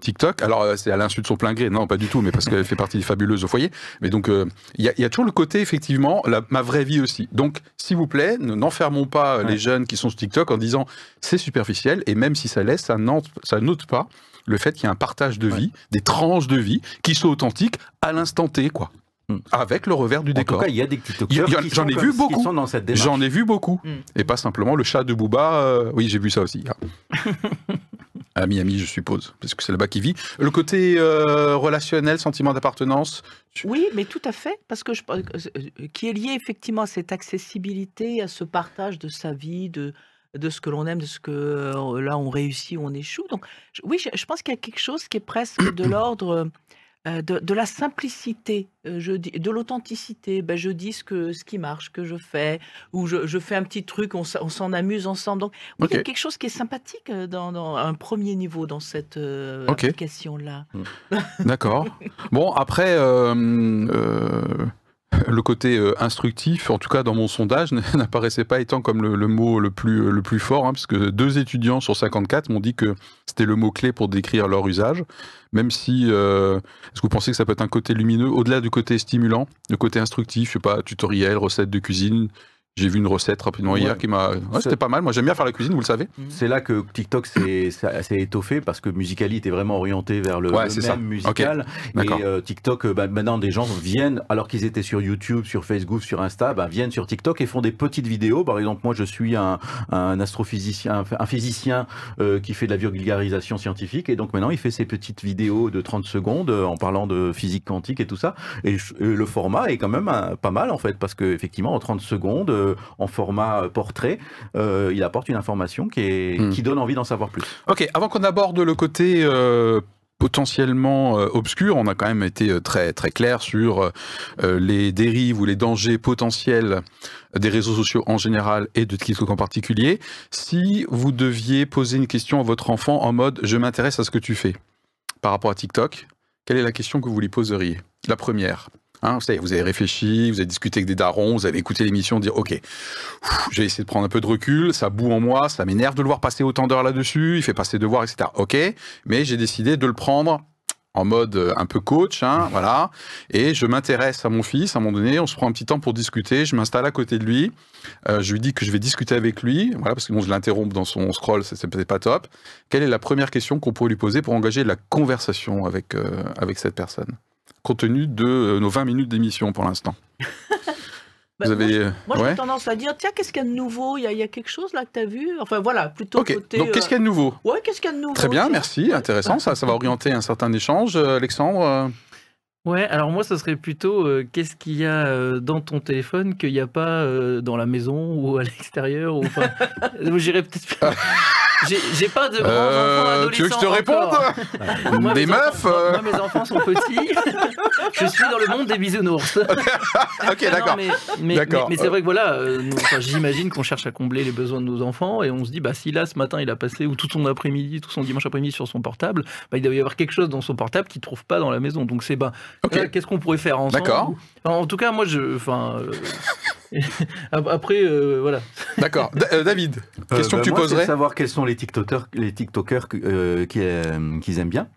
TikTok. Alors, c'est à l'insu de son plein gré. Non, pas du tout, mais parce qu'elle fait partie des fabuleuses au foyer. Mais donc, il y a toujours le côté, effectivement, ma vraie vie aussi. Donc, s'il vous plaît, n'enfermons pas les jeunes qui sont sur TikTok en disant « c'est superficiel ». Et même si ça l'est, ça n'ôte pas le fait qu'il y a un partage de vie, des tranches de vie qui sont authentiques à l'instant T, quoi. Avec le revers du décor. En tout cas, il y a des TikTokers qui sont dans cette démarche. J'en ai vu beaucoup. Et pas simplement le chat de Booba. Oui, j'ai vu ça aussi. À Miami, je suppose, parce que c'est là-bas qu'il vit. Le côté relationnel, sentiment d'appartenance. Oui, mais tout à fait, parce que qui est lié effectivement à cette accessibilité, à ce partage de sa vie, de ce que l'on aime, de ce que on réussit ou on échoue. Donc, oui, je pense qu'il y a quelque chose qui est presque de l'ordre... De la simplicité, de l'authenticité. Ben, je dis ce qui marche, que je fais, ou je fais un petit truc, on s'en amuse ensemble. Donc, oui, il y a quelque chose qui est sympathique dans un premier niveau dans cette application-là. D'accord. Bon, après, le côté instructif, en tout cas dans mon sondage, n'apparaissait pas étant comme le mot le plus fort, hein, parce que 2 étudiants sur 54 m'ont dit que c'était le mot-clé pour décrire leur usage, même si, est-ce que vous pensez que ça peut être un côté lumineux, au-delà du côté stimulant, le côté instructif, je sais pas, tutoriel, recette de cuisine. J'ai vu une recette rapidement hier qui m'a... Ouais, c'était pas mal, moi j'aime bien faire la cuisine, vous le savez. C'est là que TikTok s'est assez étoffé, parce que Musical.ly était vraiment orienté vers le même musical. Okay. Et TikTok, maintenant des gens viennent, alors qu'ils étaient sur YouTube, sur Facebook, sur Insta, viennent sur TikTok et font des petites vidéos. Par exemple, moi je suis un astrophysicien, un physicien qui fait de la vulgarisation scientifique, et donc maintenant il fait ses petites vidéos de 30 secondes en parlant de physique quantique et tout ça. Et le format est quand même pas mal en fait, parce qu'effectivement en 30 secondes... en format portrait, il apporte une information qui donne envie d'en savoir plus. Ok, avant qu'on aborde le côté potentiellement obscur, on a quand même été très, très clair sur les dérives ou les dangers potentiels des réseaux sociaux en général et de TikTok en particulier. Si vous deviez poser une question à votre enfant en mode « je m'intéresse à ce que tu fais » par rapport à TikTok, quelle est la question que vous lui poseriez? La première. Vous avez réfléchi, vous avez discuté avec des darons, vous avez écouté l'émission, dire « Ok, j'ai essayé de prendre un peu de recul, ça boue en moi, ça m'énerve de le voir passer autant d'heures là-dessus, il fait pas ses devoirs, etc. » Ok, mais j'ai décidé de le prendre en mode un peu coach, et je m'intéresse à mon fils. À un moment donné, on se prend un petit temps pour discuter, je m'installe à côté de lui, je lui dis que je vais discuter avec lui, parce que je l'interromps dans son scroll, c'est peut-être pas top. Quelle est la première question qu'on pourrait lui poser pour engager la conversation avec cette personne ? Compte tenu de nos 20 minutes d'émission pour l'instant. Vous avez... Moi, j'ai tendance à dire, tiens, qu'est-ce qu'il y a de nouveau ? Il y a quelque chose là que tu as vu ? Enfin, voilà, plutôt côté... Donc, qu'est-ce qu'il y a de nouveau ? Ouais, qu'est-ce qu'il y a de nouveau ? Très bien, merci, intéressant, ça va orienter un certain échange. Alexandre ? Ouais, alors moi, ce serait plutôt qu'est-ce qu'il y a dans ton téléphone qu'il n'y a pas dans la maison ou à l'extérieur ou enfin... J'irais peut-être... J'ai pas de grands enfants adolescents. Tu veux que je te réponde ? Des meufs. Moi, mes enfants sont petits. Je suis dans le monde des bisounours. Ok, d'accord. Mais c'est vrai que voilà, j'imagine qu'on cherche à combler les besoins de nos enfants et on se dit, bah si là ce matin il a passé ou tout son après-midi, tout son dimanche après-midi sur son portable, bah il doit y avoir quelque chose dans son portable qu'il trouve pas dans la maison. Donc c'est qu'est-ce qu'on pourrait faire ensemble ? D'accord. En tout cas, moi après, voilà. D'accord. David, question que tu poserais ? Savoir quels sont les TikTokers qu'ils aiment bien,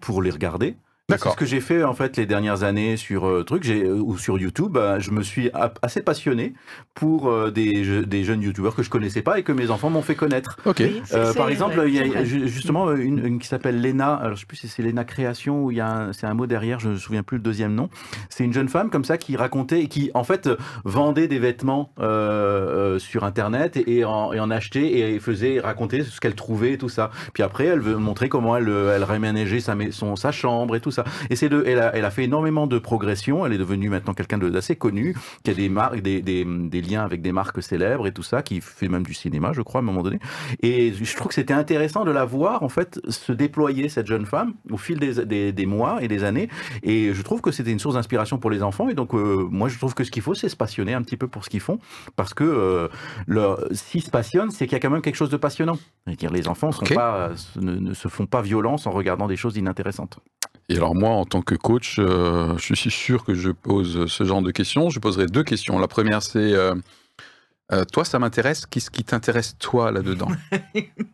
pour les regarder. D'accord. C'est ce que j'ai fait en fait les dernières années sur ou sur YouTube. Je me suis assez passionné pour des jeunes YouTubeurs que je connaissais pas et que mes enfants m'ont fait connaître. Ok. Par exemple, il y a justement une qui s'appelle Léna. Alors je sais plus si c'est Léna Création ou c'est un mot derrière. Je me souviens plus le deuxième nom. C'est une jeune femme comme ça qui racontait et qui en fait vendait des vêtements sur Internet et en achetait et racontait ce qu'elle trouvait et tout ça. Puis après, elle veut montrer comment elle réménageait sa chambre et tout ça. Et elle a fait énormément de progression. Elle est devenue maintenant quelqu'un d'assez connu, qui a des marques, des liens avec des marques célèbres et tout ça, qui fait même du cinéma, je crois, à un moment donné. Et je trouve que c'était intéressant de la voir en fait se déployer, cette jeune femme, au fil des mois et des années. Et je trouve que c'était une source d'inspiration pour les enfants. Et donc moi, je trouve que ce qu'il faut, c'est se passionner un petit peu pour ce qu'ils font, parce que s'ils se passionnent, c'est qu'il y a quand même quelque chose de passionnant. C'est-à-dire les enfants ne se font pas violence en regardant des choses inintéressantes. Et alors moi, en tant que coach, je suis sûr que je pose ce genre de questions. Je poserai deux questions. La première, c'est toi, ça m'intéresse. Qu'est-ce qui t'intéresse toi là-dedans,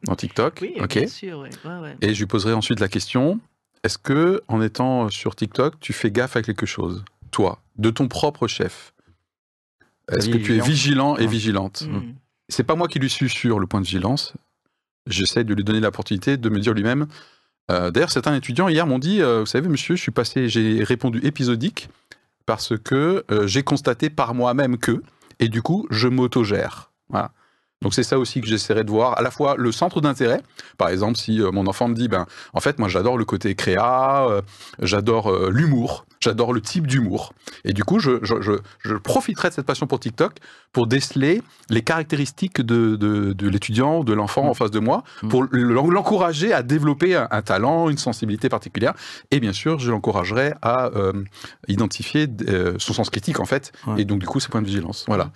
dans TikTok ? Oui, bien sûr. Ouais. Et je lui poserai ensuite la question, est-ce que, en étant sur TikTok, tu fais gaffe à quelque chose, toi, de ton propre chef ? Est-ce que tu es vigilant et vigilante ? Mmh. C'est pas moi qui lui suis sur le point de vigilance. J'essaie de lui donner l'opportunité de me dire lui-même. D'ailleurs, certains étudiants hier m'ont dit vous savez, monsieur, j'ai répondu épisodique parce que j'ai constaté par moi-même que, et du coup, je m'autogère. Voilà. Donc, c'est ça aussi que j'essaierai de voir, à la fois le centre d'intérêt. Par exemple, si mon enfant me dit en fait, moi, j'adore le côté créa, j'adore l'humour, j'adore le type d'humour. Et du coup, je profiterai de cette passion pour TikTok pour déceler les caractéristiques de l'étudiant, de l'enfant en face de moi, pour l'encourager à développer un talent, une sensibilité particulière. Et bien sûr, je l'encouragerai à identifier son sens critique, en fait. Ouais. Et donc, du coup, ses points de vigilance. Voilà.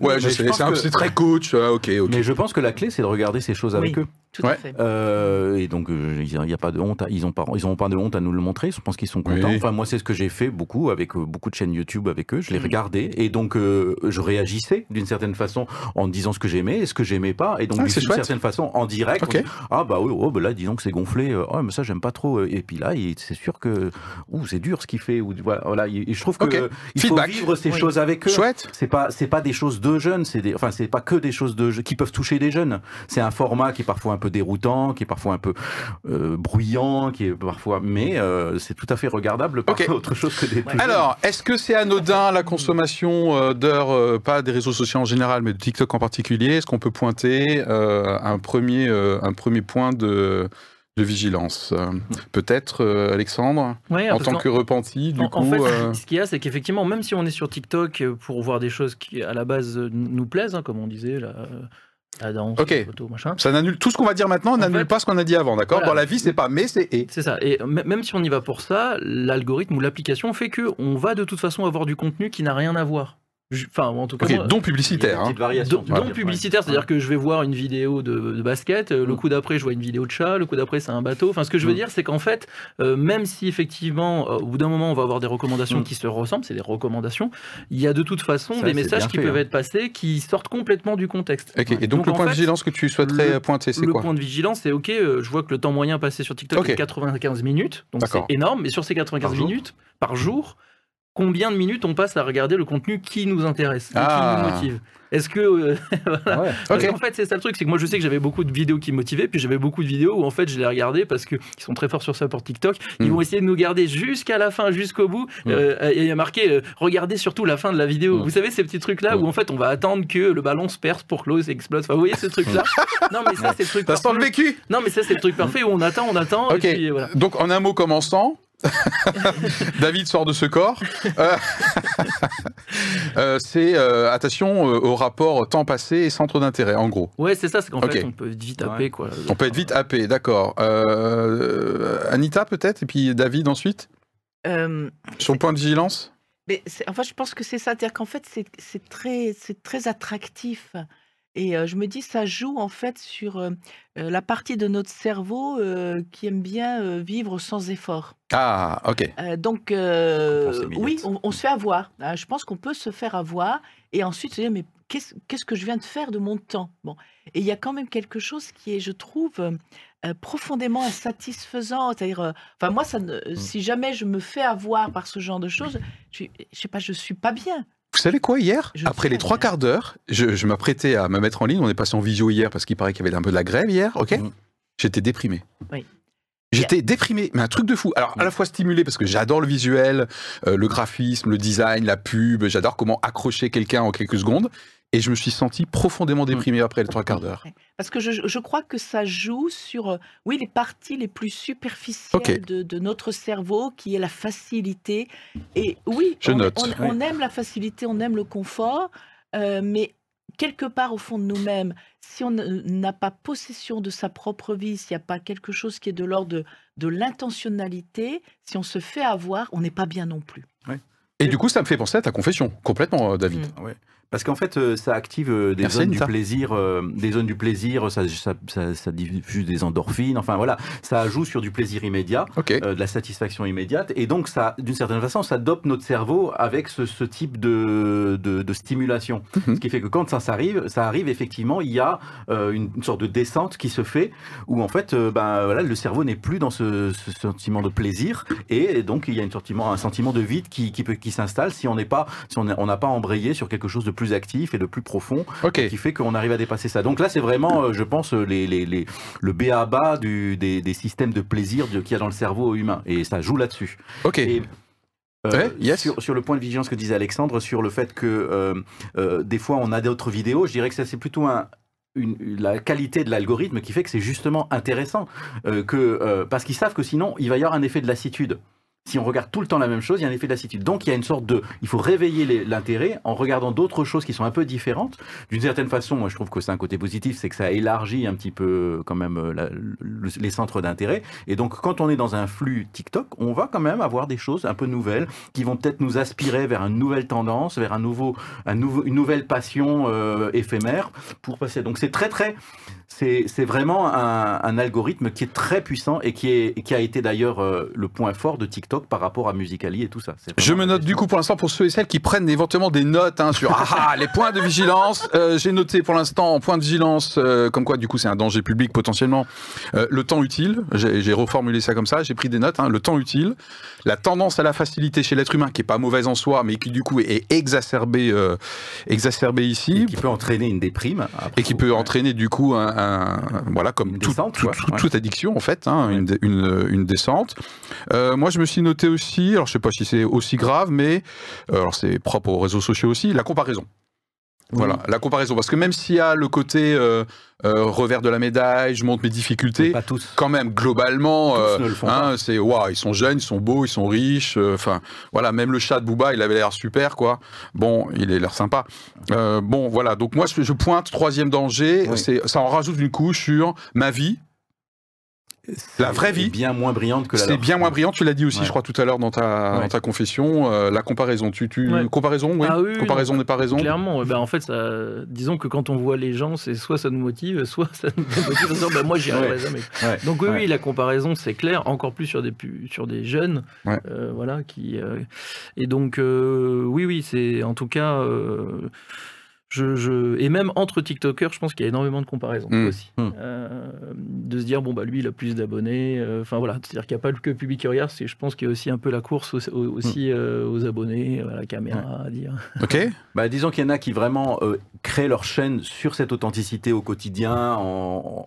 Ouais, c'est très coach. Okay. Mais je pense que la clé, c'est de regarder ces choses avec eux. Tout à fait. Et donc, il n'y a pas de honte. Ils n'ont pas de honte à nous le montrer. Je pense qu'ils sont contents. Oui. Enfin, moi, c'est ce que j'ai fait beaucoup, avec beaucoup de chaînes YouTube avec eux. Je les regardais. Et donc, je réagissais d'une certaine façon en disant ce que j'aimais et ce que j'aimais pas. Et donc, d'une certaine façon, en direct, on dit, là, disons que c'est gonflé. Ah, mais ça, j'aime pas trop. Et puis là, c'est sûr que c'est dur ce qu'il fait. Voilà. Et je trouve que il faut vivre ces choses avec eux. Chouette. C'est pas des choses de jeunes. C'est pas que des choses qui peuvent toucher des jeunes. C'est un format qui est parfois un peu déroutant, qui est parfois un peu bruyant, qui est parfois... Mais c'est tout à fait regardable par autre chose que des... Alors, est-ce que c'est anodin la consommation d'heures, pas des réseaux sociaux en général, mais de TikTok en particulier ? Est-ce qu'on peut pointer un premier point de vigilance. Peut-être, Alexandre, en tant que repenti, du coup... En fait, ce qu'il y a, c'est qu'effectivement, même si on est sur TikTok pour voir des choses qui, à la base, nous plaisent, comme on disait... la danse, les photos, machin. Ça n'annule tout ce qu'on va dire maintenant, pas ce qu'on a dit avant, d'accord ? Voilà. Dans la vie, c'est pas mais, c'est et. C'est ça. Et même si on y va pour ça, l'algorithme ou l'application fait que on va de toute façon avoir du contenu qui n'a rien à voir. Enfin, en tout cas, don publicitaire. Don publicitaire, c'est-à-dire que je vais voir une vidéo de basket, le coup d'après, je vois une vidéo de chat, le coup d'après, c'est un bateau. Enfin, ce que je veux dire, c'est qu'en fait, même si effectivement, au bout d'un moment, on va avoir des recommandations qui se ressemblent, c'est des recommandations, il y a de toute façon des messages qui peuvent être passés, qui sortent complètement du contexte. Okay. Et donc, le point de vigilance que tu souhaiterais pointer, c'est quoi ? Le point de vigilance, c'est je vois que le temps moyen passé sur TikTok est 95 minutes, donc c'est énorme, mais sur ces 95 minutes par jour, combien de minutes on passe à regarder le contenu qui nous intéresse, qui nous motive. Est-ce que... voilà. Ouais. Parce qu'en fait, c'est ça le truc, c'est que moi je sais que j'avais beaucoup de vidéos qui me motivaient, puis j'avais beaucoup de vidéos où en fait je les regardais parce qu'ils sont très forts sur ça pour TikTok, ils vont essayer de nous garder jusqu'à la fin, jusqu'au bout, et il y a marqué regardez surtout la fin de la vidéo. Vous savez ces petits trucs-là où en fait on va attendre que le ballon se perce pour que l'eau s'explose. Enfin, vous voyez ce truc-là. Non mais ça c'est le truc parfait. Ça sent le vécu. Non mais ça c'est le truc parfait où on attend. Okay. Et puis, voilà. Donc en un mot commençant, David sort de ce corps. C'est attention au rapport temps passé et centre d'intérêt, en gros. Ouais, c'est ça, c'est qu'en fait, on peut être vite happé. Quoi. On peut être vite happé, d'accord. Anita, peut-être, et puis David, ensuite sur le point de vigilance. Mais enfin, je pense que c'est ça, c'est-à-dire qu'en fait, c'est très attractif. Et je me dis, ça joue en fait sur la partie de notre cerveau qui aime bien vivre sans effort. Ah, ok. Donc, oui, on se fait avoir. Je pense qu'on peut se faire avoir et ensuite se dire, mais qu'est-ce que je viens de faire de mon temps ? Bon. Et il y a quand même quelque chose qui est, je trouve, profondément insatisfaisant. C'est-à-dire, enfin, moi, si jamais je me fais avoir par ce genre de choses, je suis pas bien. Vous savez quoi, hier, après les 3 quarts d'heure, je m'apprêtais à me mettre en ligne, on est passé en visio hier parce qu'il paraît qu'il y avait un peu de la grève hier, j'étais déprimé. Oui. J'étais déprimé, mais un truc de fou. Alors, à la fois stimulé, parce que j'adore le visuel, le graphisme, le design, la pub, j'adore comment accrocher quelqu'un en quelques secondes, et je me suis senti profondément déprimé après les 3 quarts d'heure. Parce que je crois que ça joue sur, les parties les plus superficielles de notre cerveau, qui est la facilité. Et oui, on aime la facilité, on aime le confort, mais quelque part au fond de nous-mêmes, si on n'a pas possession de sa propre vie, s'il n'y a pas quelque chose qui est de l'ordre de l'intentionnalité, si on se fait avoir, on n'est pas bien non plus. Ouais. Et du coup, ça me fait penser à ta confession, complètement, David. Ouais. Parce qu'en fait, ça active des zones du plaisir, ça diffuse des endorphines, enfin voilà, ça joue sur du plaisir immédiat, de la satisfaction immédiate, et donc ça, d'une certaine façon, ça dope notre cerveau avec ce type de stimulation. Ce qui fait que quand ça arrive effectivement, il y a une sorte de descente qui se fait, où en fait, le cerveau n'est plus dans ce sentiment de plaisir, et donc il y a un sentiment de vide qui s'installe si on n'est pas, si on n'a pas embrayé sur quelque chose de plus actif et de plus profond, qui fait qu'on arrive à dépasser ça. Donc là, c'est vraiment, je pense, le b.a.-ba des systèmes de plaisir qu'il y a dans le cerveau humain. Et ça joue là-dessus. Ok. Et... sur le point de vigilance que disait Alexandre, sur le fait que des fois, on a d'autres vidéos, je dirais que ça, c'est plutôt la qualité de l'algorithme qui fait que c'est justement intéressant. Parce qu'ils savent que sinon, il va y avoir un effet de lassitude. Si on regarde tout le temps la même chose, il y a un effet de lassitude. Donc il y a une sorte de... Il faut réveiller l'intérêt en regardant d'autres choses qui sont un peu différentes. D'une certaine façon, moi je trouve que c'est un côté positif, c'est que ça élargit un petit peu quand même les centres d'intérêt. Et donc quand on est dans un flux TikTok, on va quand même avoir des choses un peu nouvelles qui vont peut-être nous aspirer vers une nouvelle tendance, vers une nouvelle passion éphémère pour passer. Donc c'est très... C'est vraiment un algorithme qui est très puissant et qui a été d'ailleurs le point fort de TikTok par rapport à Musical.ly et tout ça. Je me note du coup pour l'instant pour ceux et celles qui prennent éventuellement des notes sur les points de vigilance. J'ai noté pour l'instant en point de vigilance comme quoi du coup c'est un danger public potentiellement. Le temps utile, j'ai reformulé ça comme ça, j'ai pris des notes. Le temps utile, la tendance à la facilité chez l'être humain qui n'est pas mauvaise en soi mais qui du coup est exacerbée ici. Et qui peut entraîner une déprime. Et qui peut entraîner du coup comme toute addiction en fait, une descente. Moi je me suis noté aussi, alors je sais pas si c'est aussi grave, mais alors c'est propre aux réseaux sociaux aussi, la comparaison. Oui. Voilà, la comparaison, parce que même s'il y a le côté revers de la médaille, je montre mes difficultés, pas tous. Quand même globalement, c'est ils sont jeunes, ils sont beaux, ils sont riches, même le chat de Booba, il avait l'air super quoi. Bon, il a l'air sympa. Donc moi je pointe 3e danger, ça en rajoute une couche sur ma vie. La vraie vie, bien moins brillante que la leur. C'est bien moins brillant, tu l'as dit aussi, je crois, tout à l'heure dans ta confession, la comparaison. Comparaison, oui. Ah, oui comparaison n'est pas raison. Clairement, en fait, ça, disons que quand on voit les gens, c'est soit ça nous motive, soit ça nous démotive. Moi, j'y arriverai jamais. Ouais. Donc oui, la comparaison, c'est clair, encore plus sur des jeunes, et donc, c'est en tout cas. Et même entre TikTokers, je pense qu'il y a énormément de comparaisons aussi. De se dire, bon, bah, lui, il a plus d'abonnés. Enfin, voilà. C'est-à-dire qu'il n'y a pas que le public qui regarde. Je pense qu'il y a aussi un peu la course aux abonnés, à la caméra, à dire. OK. Bah, disons qu'il y en a qui vraiment créent leur chaîne sur cette authenticité au quotidien, en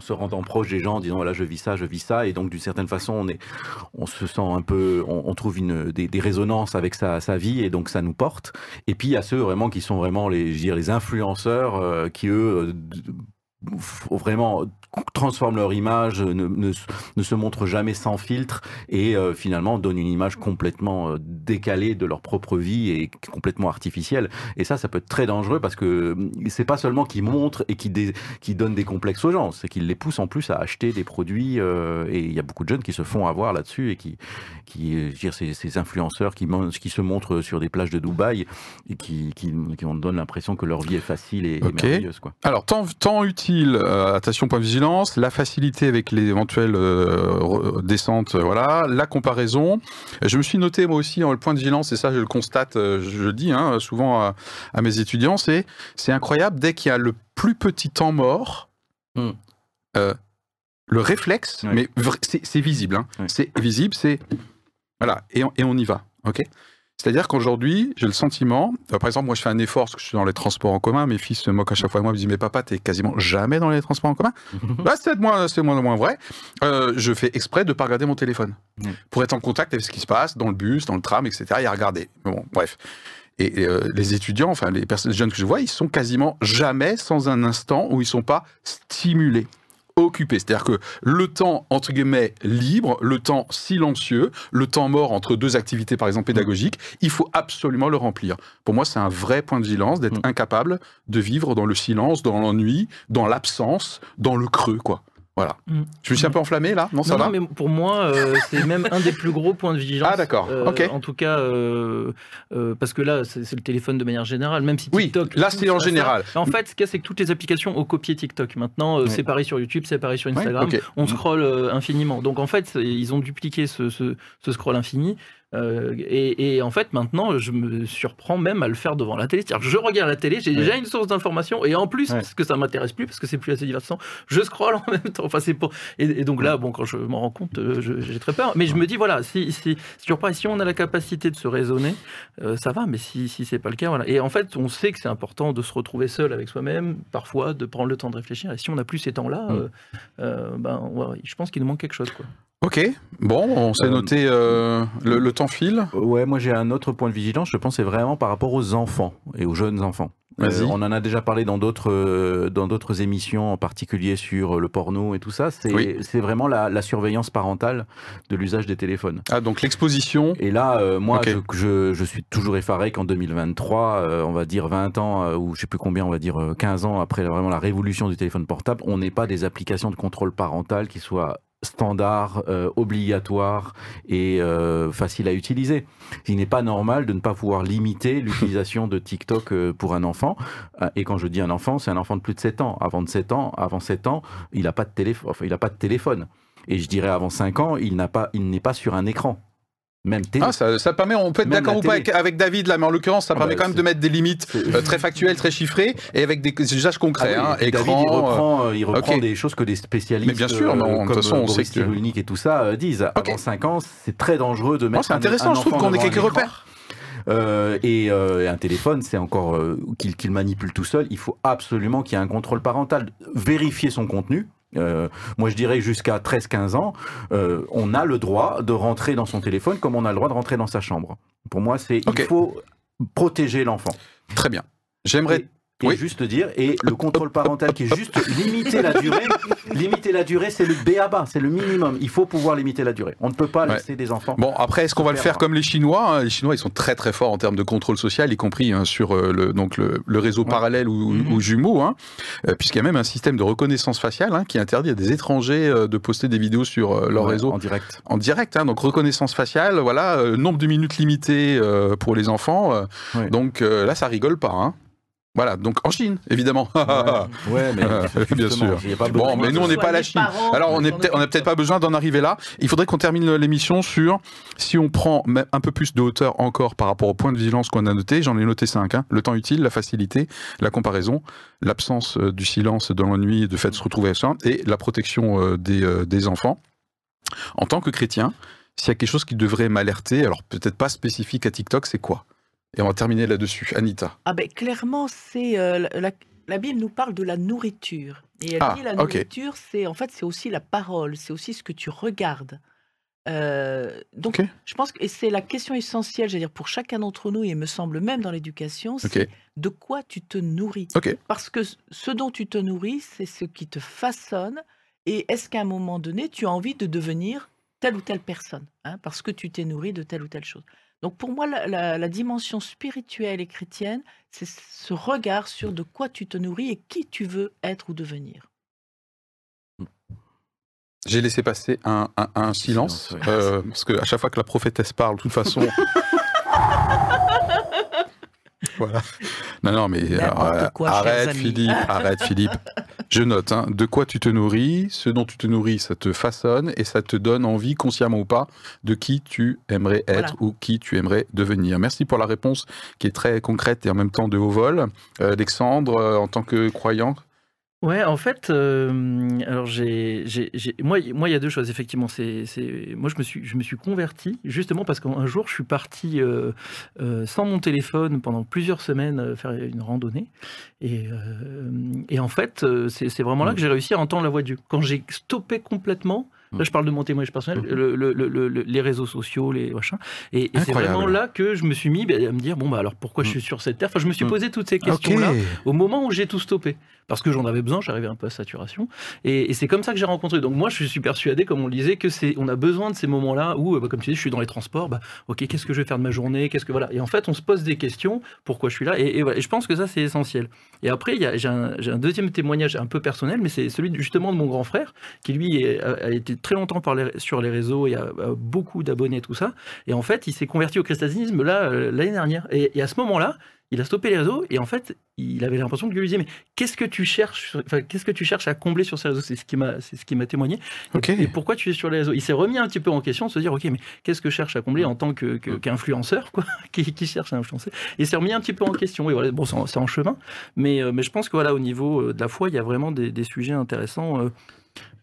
se rendant proche des gens, en disant, voilà, je vis ça. Et donc, d'une certaine façon, on se sent un peu... On trouve des résonances avec sa vie, et donc ça nous porte. Et puis, il y a ceux vraiment qui sont vraiment les influenceurs qui, eux, vraiment transforment leur image, ne se montrent jamais sans filtre et finalement donnent une image complètement décalée de leur propre vie et complètement artificielle. Et ça peut être très dangereux parce que c'est pas seulement qu'ils montrent et qu'ils donnent des complexes aux gens, c'est qu'ils les poussent en plus à acheter des produits et il y a beaucoup de jeunes qui se font avoir là-dessus et ces influenceurs qui se montrent sur des plages de Dubaï et qui on donne l'impression que leur vie est facile et merveilleuse, quoi. Alors, tant utile. Attention, point de vigilance, la facilité avec les éventuelles descentes, voilà, la comparaison. Je me suis noté moi aussi le point de vigilance, et ça je le constate, je le dis souvent à mes étudiants, c'est incroyable, dès qu'il y a le plus petit temps mort, le réflexe, oui. Mais c'est visible, oui. C'est visible, voilà, et on y va, ok ? C'est-à-dire qu'aujourd'hui, j'ai le sentiment... par exemple, moi, je fais un effort parce que je suis dans les transports en commun. Mes fils se moquent à chaque fois de moi. Ils me disent « Mais papa, t'es quasiment jamais dans les transports en commun ?» Là, c'est moins vrai. Je fais exprès de ne pas regarder mon téléphone pour être en contact avec ce qui se passe dans le bus, dans le tram, etc. et à regarder. Bon, bref. Et les étudiants, enfin, les jeunes que je vois, ils sont quasiment jamais sans un instant où ils ne sont pas stimulés. Occupé, c'est-à-dire que le temps entre guillemets libre, le temps silencieux, le temps mort entre deux activités par exemple pédagogiques, il faut absolument le remplir. Pour moi, c'est un vrai point de vigilance d'être incapable de vivre dans le silence, dans l'ennui, dans l'absence, dans le creux, quoi. Voilà. Je me suis un peu enflammé là, non, ça va ? Non, mais pour moi, c'est même un des plus gros points de vigilance. Ah d'accord, ok. En tout cas, parce que là, c'est le téléphone de manière générale, même si TikTok... Oui, là c'est en général. En fait, ce qu'il y a, c'est que toutes les applications ont copié TikTok. Maintenant, c'est pareil sur YouTube, c'est pareil sur Instagram, on scrolle infiniment. Donc en fait, ils ont dupliqué ce scroll infini. Et en fait maintenant je me surprends même à le faire devant la télé, c'est-à-dire je regarde la télé, j'ai déjà une source d'information et en plus parce que ça m'intéresse plus, parce que c'est plus assez divertissant, je scrolle en même temps, enfin, c'est pas... et donc là bon, quand je m'en rends compte j'ai très peur, mais je me dis voilà, si on a la capacité de se raisonner ça va, mais si c'est pas le cas, voilà. Et en fait on sait que c'est important de se retrouver seul avec soi-même, parfois de prendre le temps de réfléchir, et si on n'a plus ces temps-là je pense qu'il nous manque quelque chose, quoi. Ok, bon, on s'est noté, le temps file. Ouais, moi j'ai un autre point de vigilance, je pense, c'est vraiment par rapport aux enfants et aux jeunes enfants. On en a déjà parlé dans d'autres émissions, en particulier sur le porno et tout ça. C'est vraiment la surveillance parentale de l'usage des téléphones. Ah, donc l'exposition. Et là, moi, je suis toujours effaré qu'en 2023, on va dire 20 ans, ou je sais plus combien, on va dire 15 ans après vraiment la révolution du téléphone portable, on n'ait pas des applications de contrôle parental qui soient standard, obligatoire et facile à utiliser. Il n'est pas normal de ne pas pouvoir limiter l'utilisation de TikTok pour un enfant. Et quand je dis un enfant, c'est un enfant de plus de 7 ans. Avant 7 ans, il n'a pas de téléphone. Enfin, il n'a pas de téléphone. Et je dirais avant 5 ans, il n'est pas sur un écran. Même télé. Ah, ça permet, on peut être d'accord ou pas avec David là, mais en l'occurrence ça permet quand même de mettre des limites très factuelles, très chiffrées et avec des usages concrets. Écran, David, il reprend des choses que des spécialistes, mais bien sûr, non, comme Boris Cyrulnik et tout ça disent. Avant 5 ans, c'est très dangereux de mettre. C'est intéressant, je trouve qu'on ait quelques repères. Et un téléphone, c'est encore qu'il manipule tout seul. Il faut absolument qu'il y ait un contrôle parental. Vérifier son contenu. Moi je dirais jusqu'à 13-15 ans on a le droit de rentrer dans son téléphone comme on a le droit de rentrer dans sa chambre. Pour moi c'est il faut protéger l'enfant. Très bien. J'aimerais juste dire, et le contrôle parental qui est juste limiter la durée, c'est le B.A.B.A, c'est le minimum. Il faut pouvoir limiter la durée. On ne peut pas laisser des enfants. Bon, après, est-ce qu'on va le faire comme les Chinois ? Les Chinois, ils sont très très forts en termes de contrôle social, y compris sur le réseau parallèle ou jumeau, puisqu'il y a même un système de reconnaissance faciale qui interdit à des étrangers de poster des vidéos sur leur réseau. En direct. En direct, donc reconnaissance faciale, voilà, nombre de minutes limitées pour les enfants. Donc là, ça rigole pas. Voilà, donc en Chine, évidemment. Ouais, mais bien sûr. Bon, mais nous, on n'est pas à la Chine. Alors, on n'a peut-être pas besoin d'en arriver là. Il faudrait qu'on termine l'émission sur, si on prend un peu plus de hauteur encore par rapport aux points de vigilance qu'on a notés, j'en ai noté 5, hein, le temps utile, la facilité, la comparaison, l'absence du silence dans l'ennui, de fait de se retrouver ensemble, et la protection des enfants. En tant que chrétien, s'il y a quelque chose qui devrait m'alerter, alors peut-être pas spécifique à TikTok, c'est quoi ? Et on va terminer là-dessus. Anita. Ah ben clairement, c'est la Bible nous parle de la nourriture. Et elle dit la nourriture, c'est en fait c'est aussi la parole, c'est aussi ce que tu regardes. Donc je pense que et c'est la question essentielle, j'allais dire pour chacun d'entre nous et me semble même dans l'éducation, c'est de quoi tu te nourris. Parce que ce dont tu te nourris, c'est ce qui te façonne. Et est-ce qu'à un moment donné, tu as envie de devenir telle ou telle personne, hein, parce que tu t'es nourri de telle ou telle chose. Donc pour moi, la dimension spirituelle et chrétienne, c'est ce regard sur de quoi tu te nourris et qui tu veux être ou devenir. J'ai laissé passer un silence, parce qu'à chaque fois que la prophétesse parle, de toute façon... Voilà. Non, mais alors, quoi, arrête Philippe, Je note, hein, de quoi tu te nourris, ce dont tu te nourris, ça te façonne et ça te donne envie, consciemment ou pas, de qui tu aimerais être ou qui tu aimerais devenir. Merci pour la réponse qui est très concrète et en même temps de haut vol. Alexandre, en tant que croyant. Ouais, en fait, alors moi, il y a deux choses effectivement. Moi, je me suis converti justement parce qu'un jour, je suis parti sans mon téléphone pendant plusieurs semaines faire une randonnée, et en fait, c'est vraiment là que j'ai réussi à entendre la voix de Dieu. Quand j'ai stoppé complètement. Là, je parle de mon témoignage personnel, les réseaux sociaux, les machins. Et c'est vraiment là que je me suis mis à me dire, bon, bah alors pourquoi je suis sur cette terre ? Enfin, je me suis posé toutes ces questions-là au moment où j'ai tout stoppé. Parce que j'en avais besoin, j'arrivais un peu à saturation. Et c'est comme ça que j'ai rencontré. Donc moi, je suis persuadé, comme on le disait, qu'on a besoin de ces moments-là où, comme tu dis, je suis dans les transports, qu'est-ce que je vais faire de ma journée ? Et en fait, on se pose des questions, pourquoi je suis là ? Et je pense que ça, c'est essentiel. Et après, j'ai un deuxième témoignage un peu personnel, mais c'est celui justement de mon grand frère, qui lui a été très longtemps sur les réseaux et a beaucoup d'abonnés, tout ça. Et en fait, il s'est converti au christianisme l'année dernière. Et à ce moment-là, il a stoppé les réseaux et en fait, il avait l'impression que Dieu lui disait « Mais qu'est-ce que tu cherches à combler sur ces réseaux ?» C'est ce qui m'a témoigné. Et pourquoi tu es sur les réseaux ? Il s'est remis un petit peu en question de se dire « Ok, mais qu'est-ce que je cherche à combler en tant qu'influenceur qui cherche à influencer ?» Il s'est remis un petit peu en question. Et voilà, bon, c'est en chemin. Mais je pense que voilà, au niveau de la foi, il y a vraiment des sujets intéressants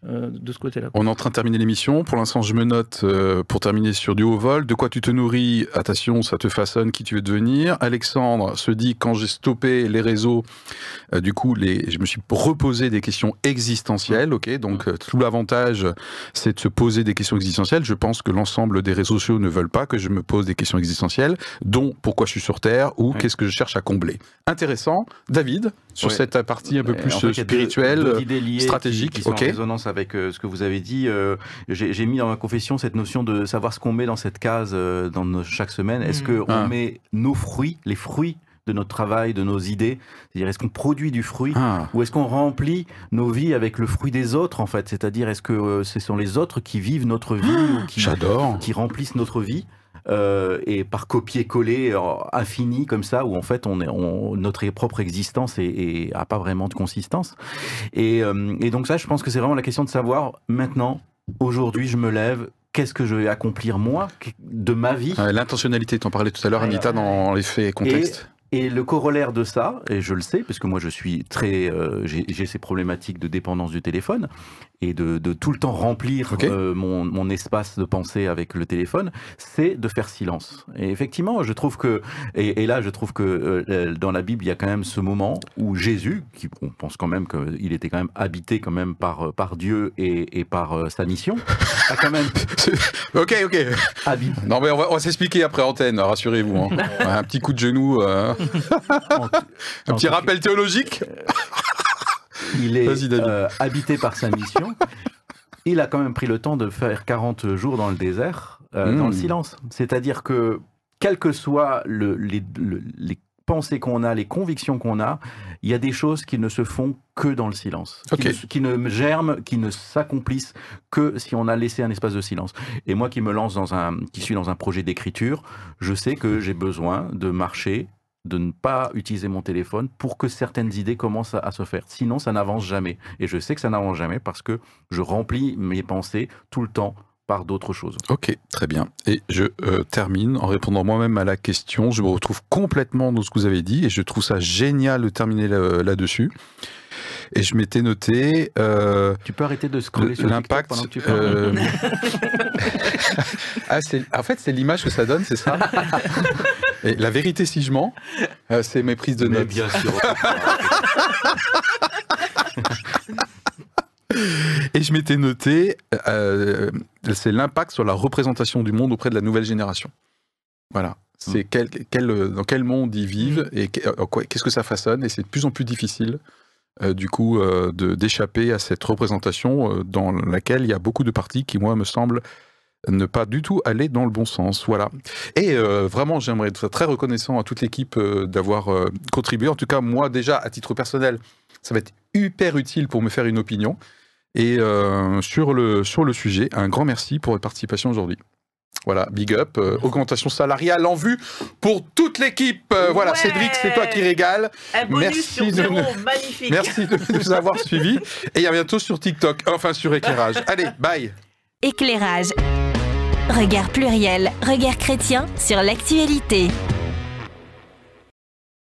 de ce côté-là. On est en train de terminer l'émission. Pour l'instant, je me note pour terminer sur du haut vol. De quoi tu te nourris ? Attention, ça te façonne qui tu veux devenir. Alexandre se dit, quand j'ai stoppé les réseaux, du coup, je me suis reposé des questions existentielles. Donc, tout l'avantage, c'est de se poser des questions existentielles. Je pense que l'ensemble des réseaux sociaux ne veulent pas que je me pose des questions existentielles, dont pourquoi je suis sur Terre ou qu'est-ce que je cherche à combler. Intéressant. David, sur cette partie un peu plus spirituelle, stratégique. Qui sont en résonance avec ce que vous avez dit. J'ai mis dans ma confession cette notion de savoir ce qu'on met dans cette case dans chaque semaine. Est-ce qu'on met nos fruits, les fruits de notre travail, de nos idées, c'est-à-dire est-ce qu'on produit du fruit ou est-ce qu'on remplit nos vies avec le fruit des autres en fait, c'est-à-dire est-ce que ce sont les autres qui vivent notre vie ou qui remplissent notre vie et par copier-coller infini comme ça, où en fait notre propre existence n'a pas vraiment de consistance. Et donc ça, je pense que c'est vraiment la question de savoir maintenant, aujourd'hui, je me lève, qu'est-ce que je vais accomplir moi, de ma vie. L'intentionnalité, t'en parlais tout à l'heure, Anita, dans les faits et contextes. Et le corollaire de ça, et je le sais, parce que moi je suis très, j'ai ces problématiques de dépendance du téléphone et de tout le temps remplir mon espace de pensée avec le téléphone, c'est de faire silence. Et effectivement, je trouve que, et là je trouve que dans la Bible il y a quand même ce moment où Jésus, on pense quand même qu'il était quand même habité quand même par Dieu et par sa mission, a quand même habité. Non mais on va s'expliquer après antenne, rassurez-vous. Un petit coup de genou. Un petit rappel théologique. Il est habité par sa mission. Il a quand même pris le temps de faire 40 jours dans le désert, dans le silence. C'est-à-dire que, quelles que soient les pensées qu'on a, les convictions qu'on a, il y a des choses qui ne se font que dans le silence, qui ne germent, qui ne s'accomplissent que si on a laissé un espace de silence. Et moi qui suis dans un projet d'écriture, je sais que j'ai besoin de marcher, de ne pas utiliser mon téléphone pour que certaines idées commencent à se faire. Sinon, ça n'avance jamais. Et je sais que ça n'avance jamais parce que je remplis mes pensées tout le temps par d'autres choses. Ok, très bien. Et je termine en répondant moi-même à la question. Je me retrouve complètement dans ce que vous avez dit et je trouve ça génial de terminer là-dessus. Et je m'étais noté... tu peux arrêter de scroller sur l'impact pendant que tu parles. Ah, en fait, c'est l'image que ça donne, c'est ça. Et la vérité, si je mens, c'est mes prises de notes. Mais bien sûr. Et je m'étais noté, c'est l'impact sur la représentation du monde auprès de la nouvelle génération. Voilà. C'est dans quel monde ils vivent et qu'est-ce que ça façonne. Et c'est de plus en plus difficile, d'échapper à cette représentation dans laquelle il y a beaucoup de parties qui, moi, me semblent ne pas du tout aller dans le bon sens. Voilà. Et vraiment, j'aimerais être très reconnaissant à toute l'équipe d'avoir contribué. En tout cas, moi, déjà, à titre personnel, ça va être hyper utile pour me faire une opinion. Et sur le sujet, un grand merci pour votre participation aujourd'hui. Voilà, big up, augmentation salariale en vue pour toute l'équipe. Voilà, ouais. Cédric, c'est toi qui régales. Un bonus sur zéro, magnifique. Merci de nous avoir suivis. Et à bientôt sur TikTok, enfin sur Éclairage. Allez, bye. Éclairage. Regard pluriel, regard chrétien sur l'actualité.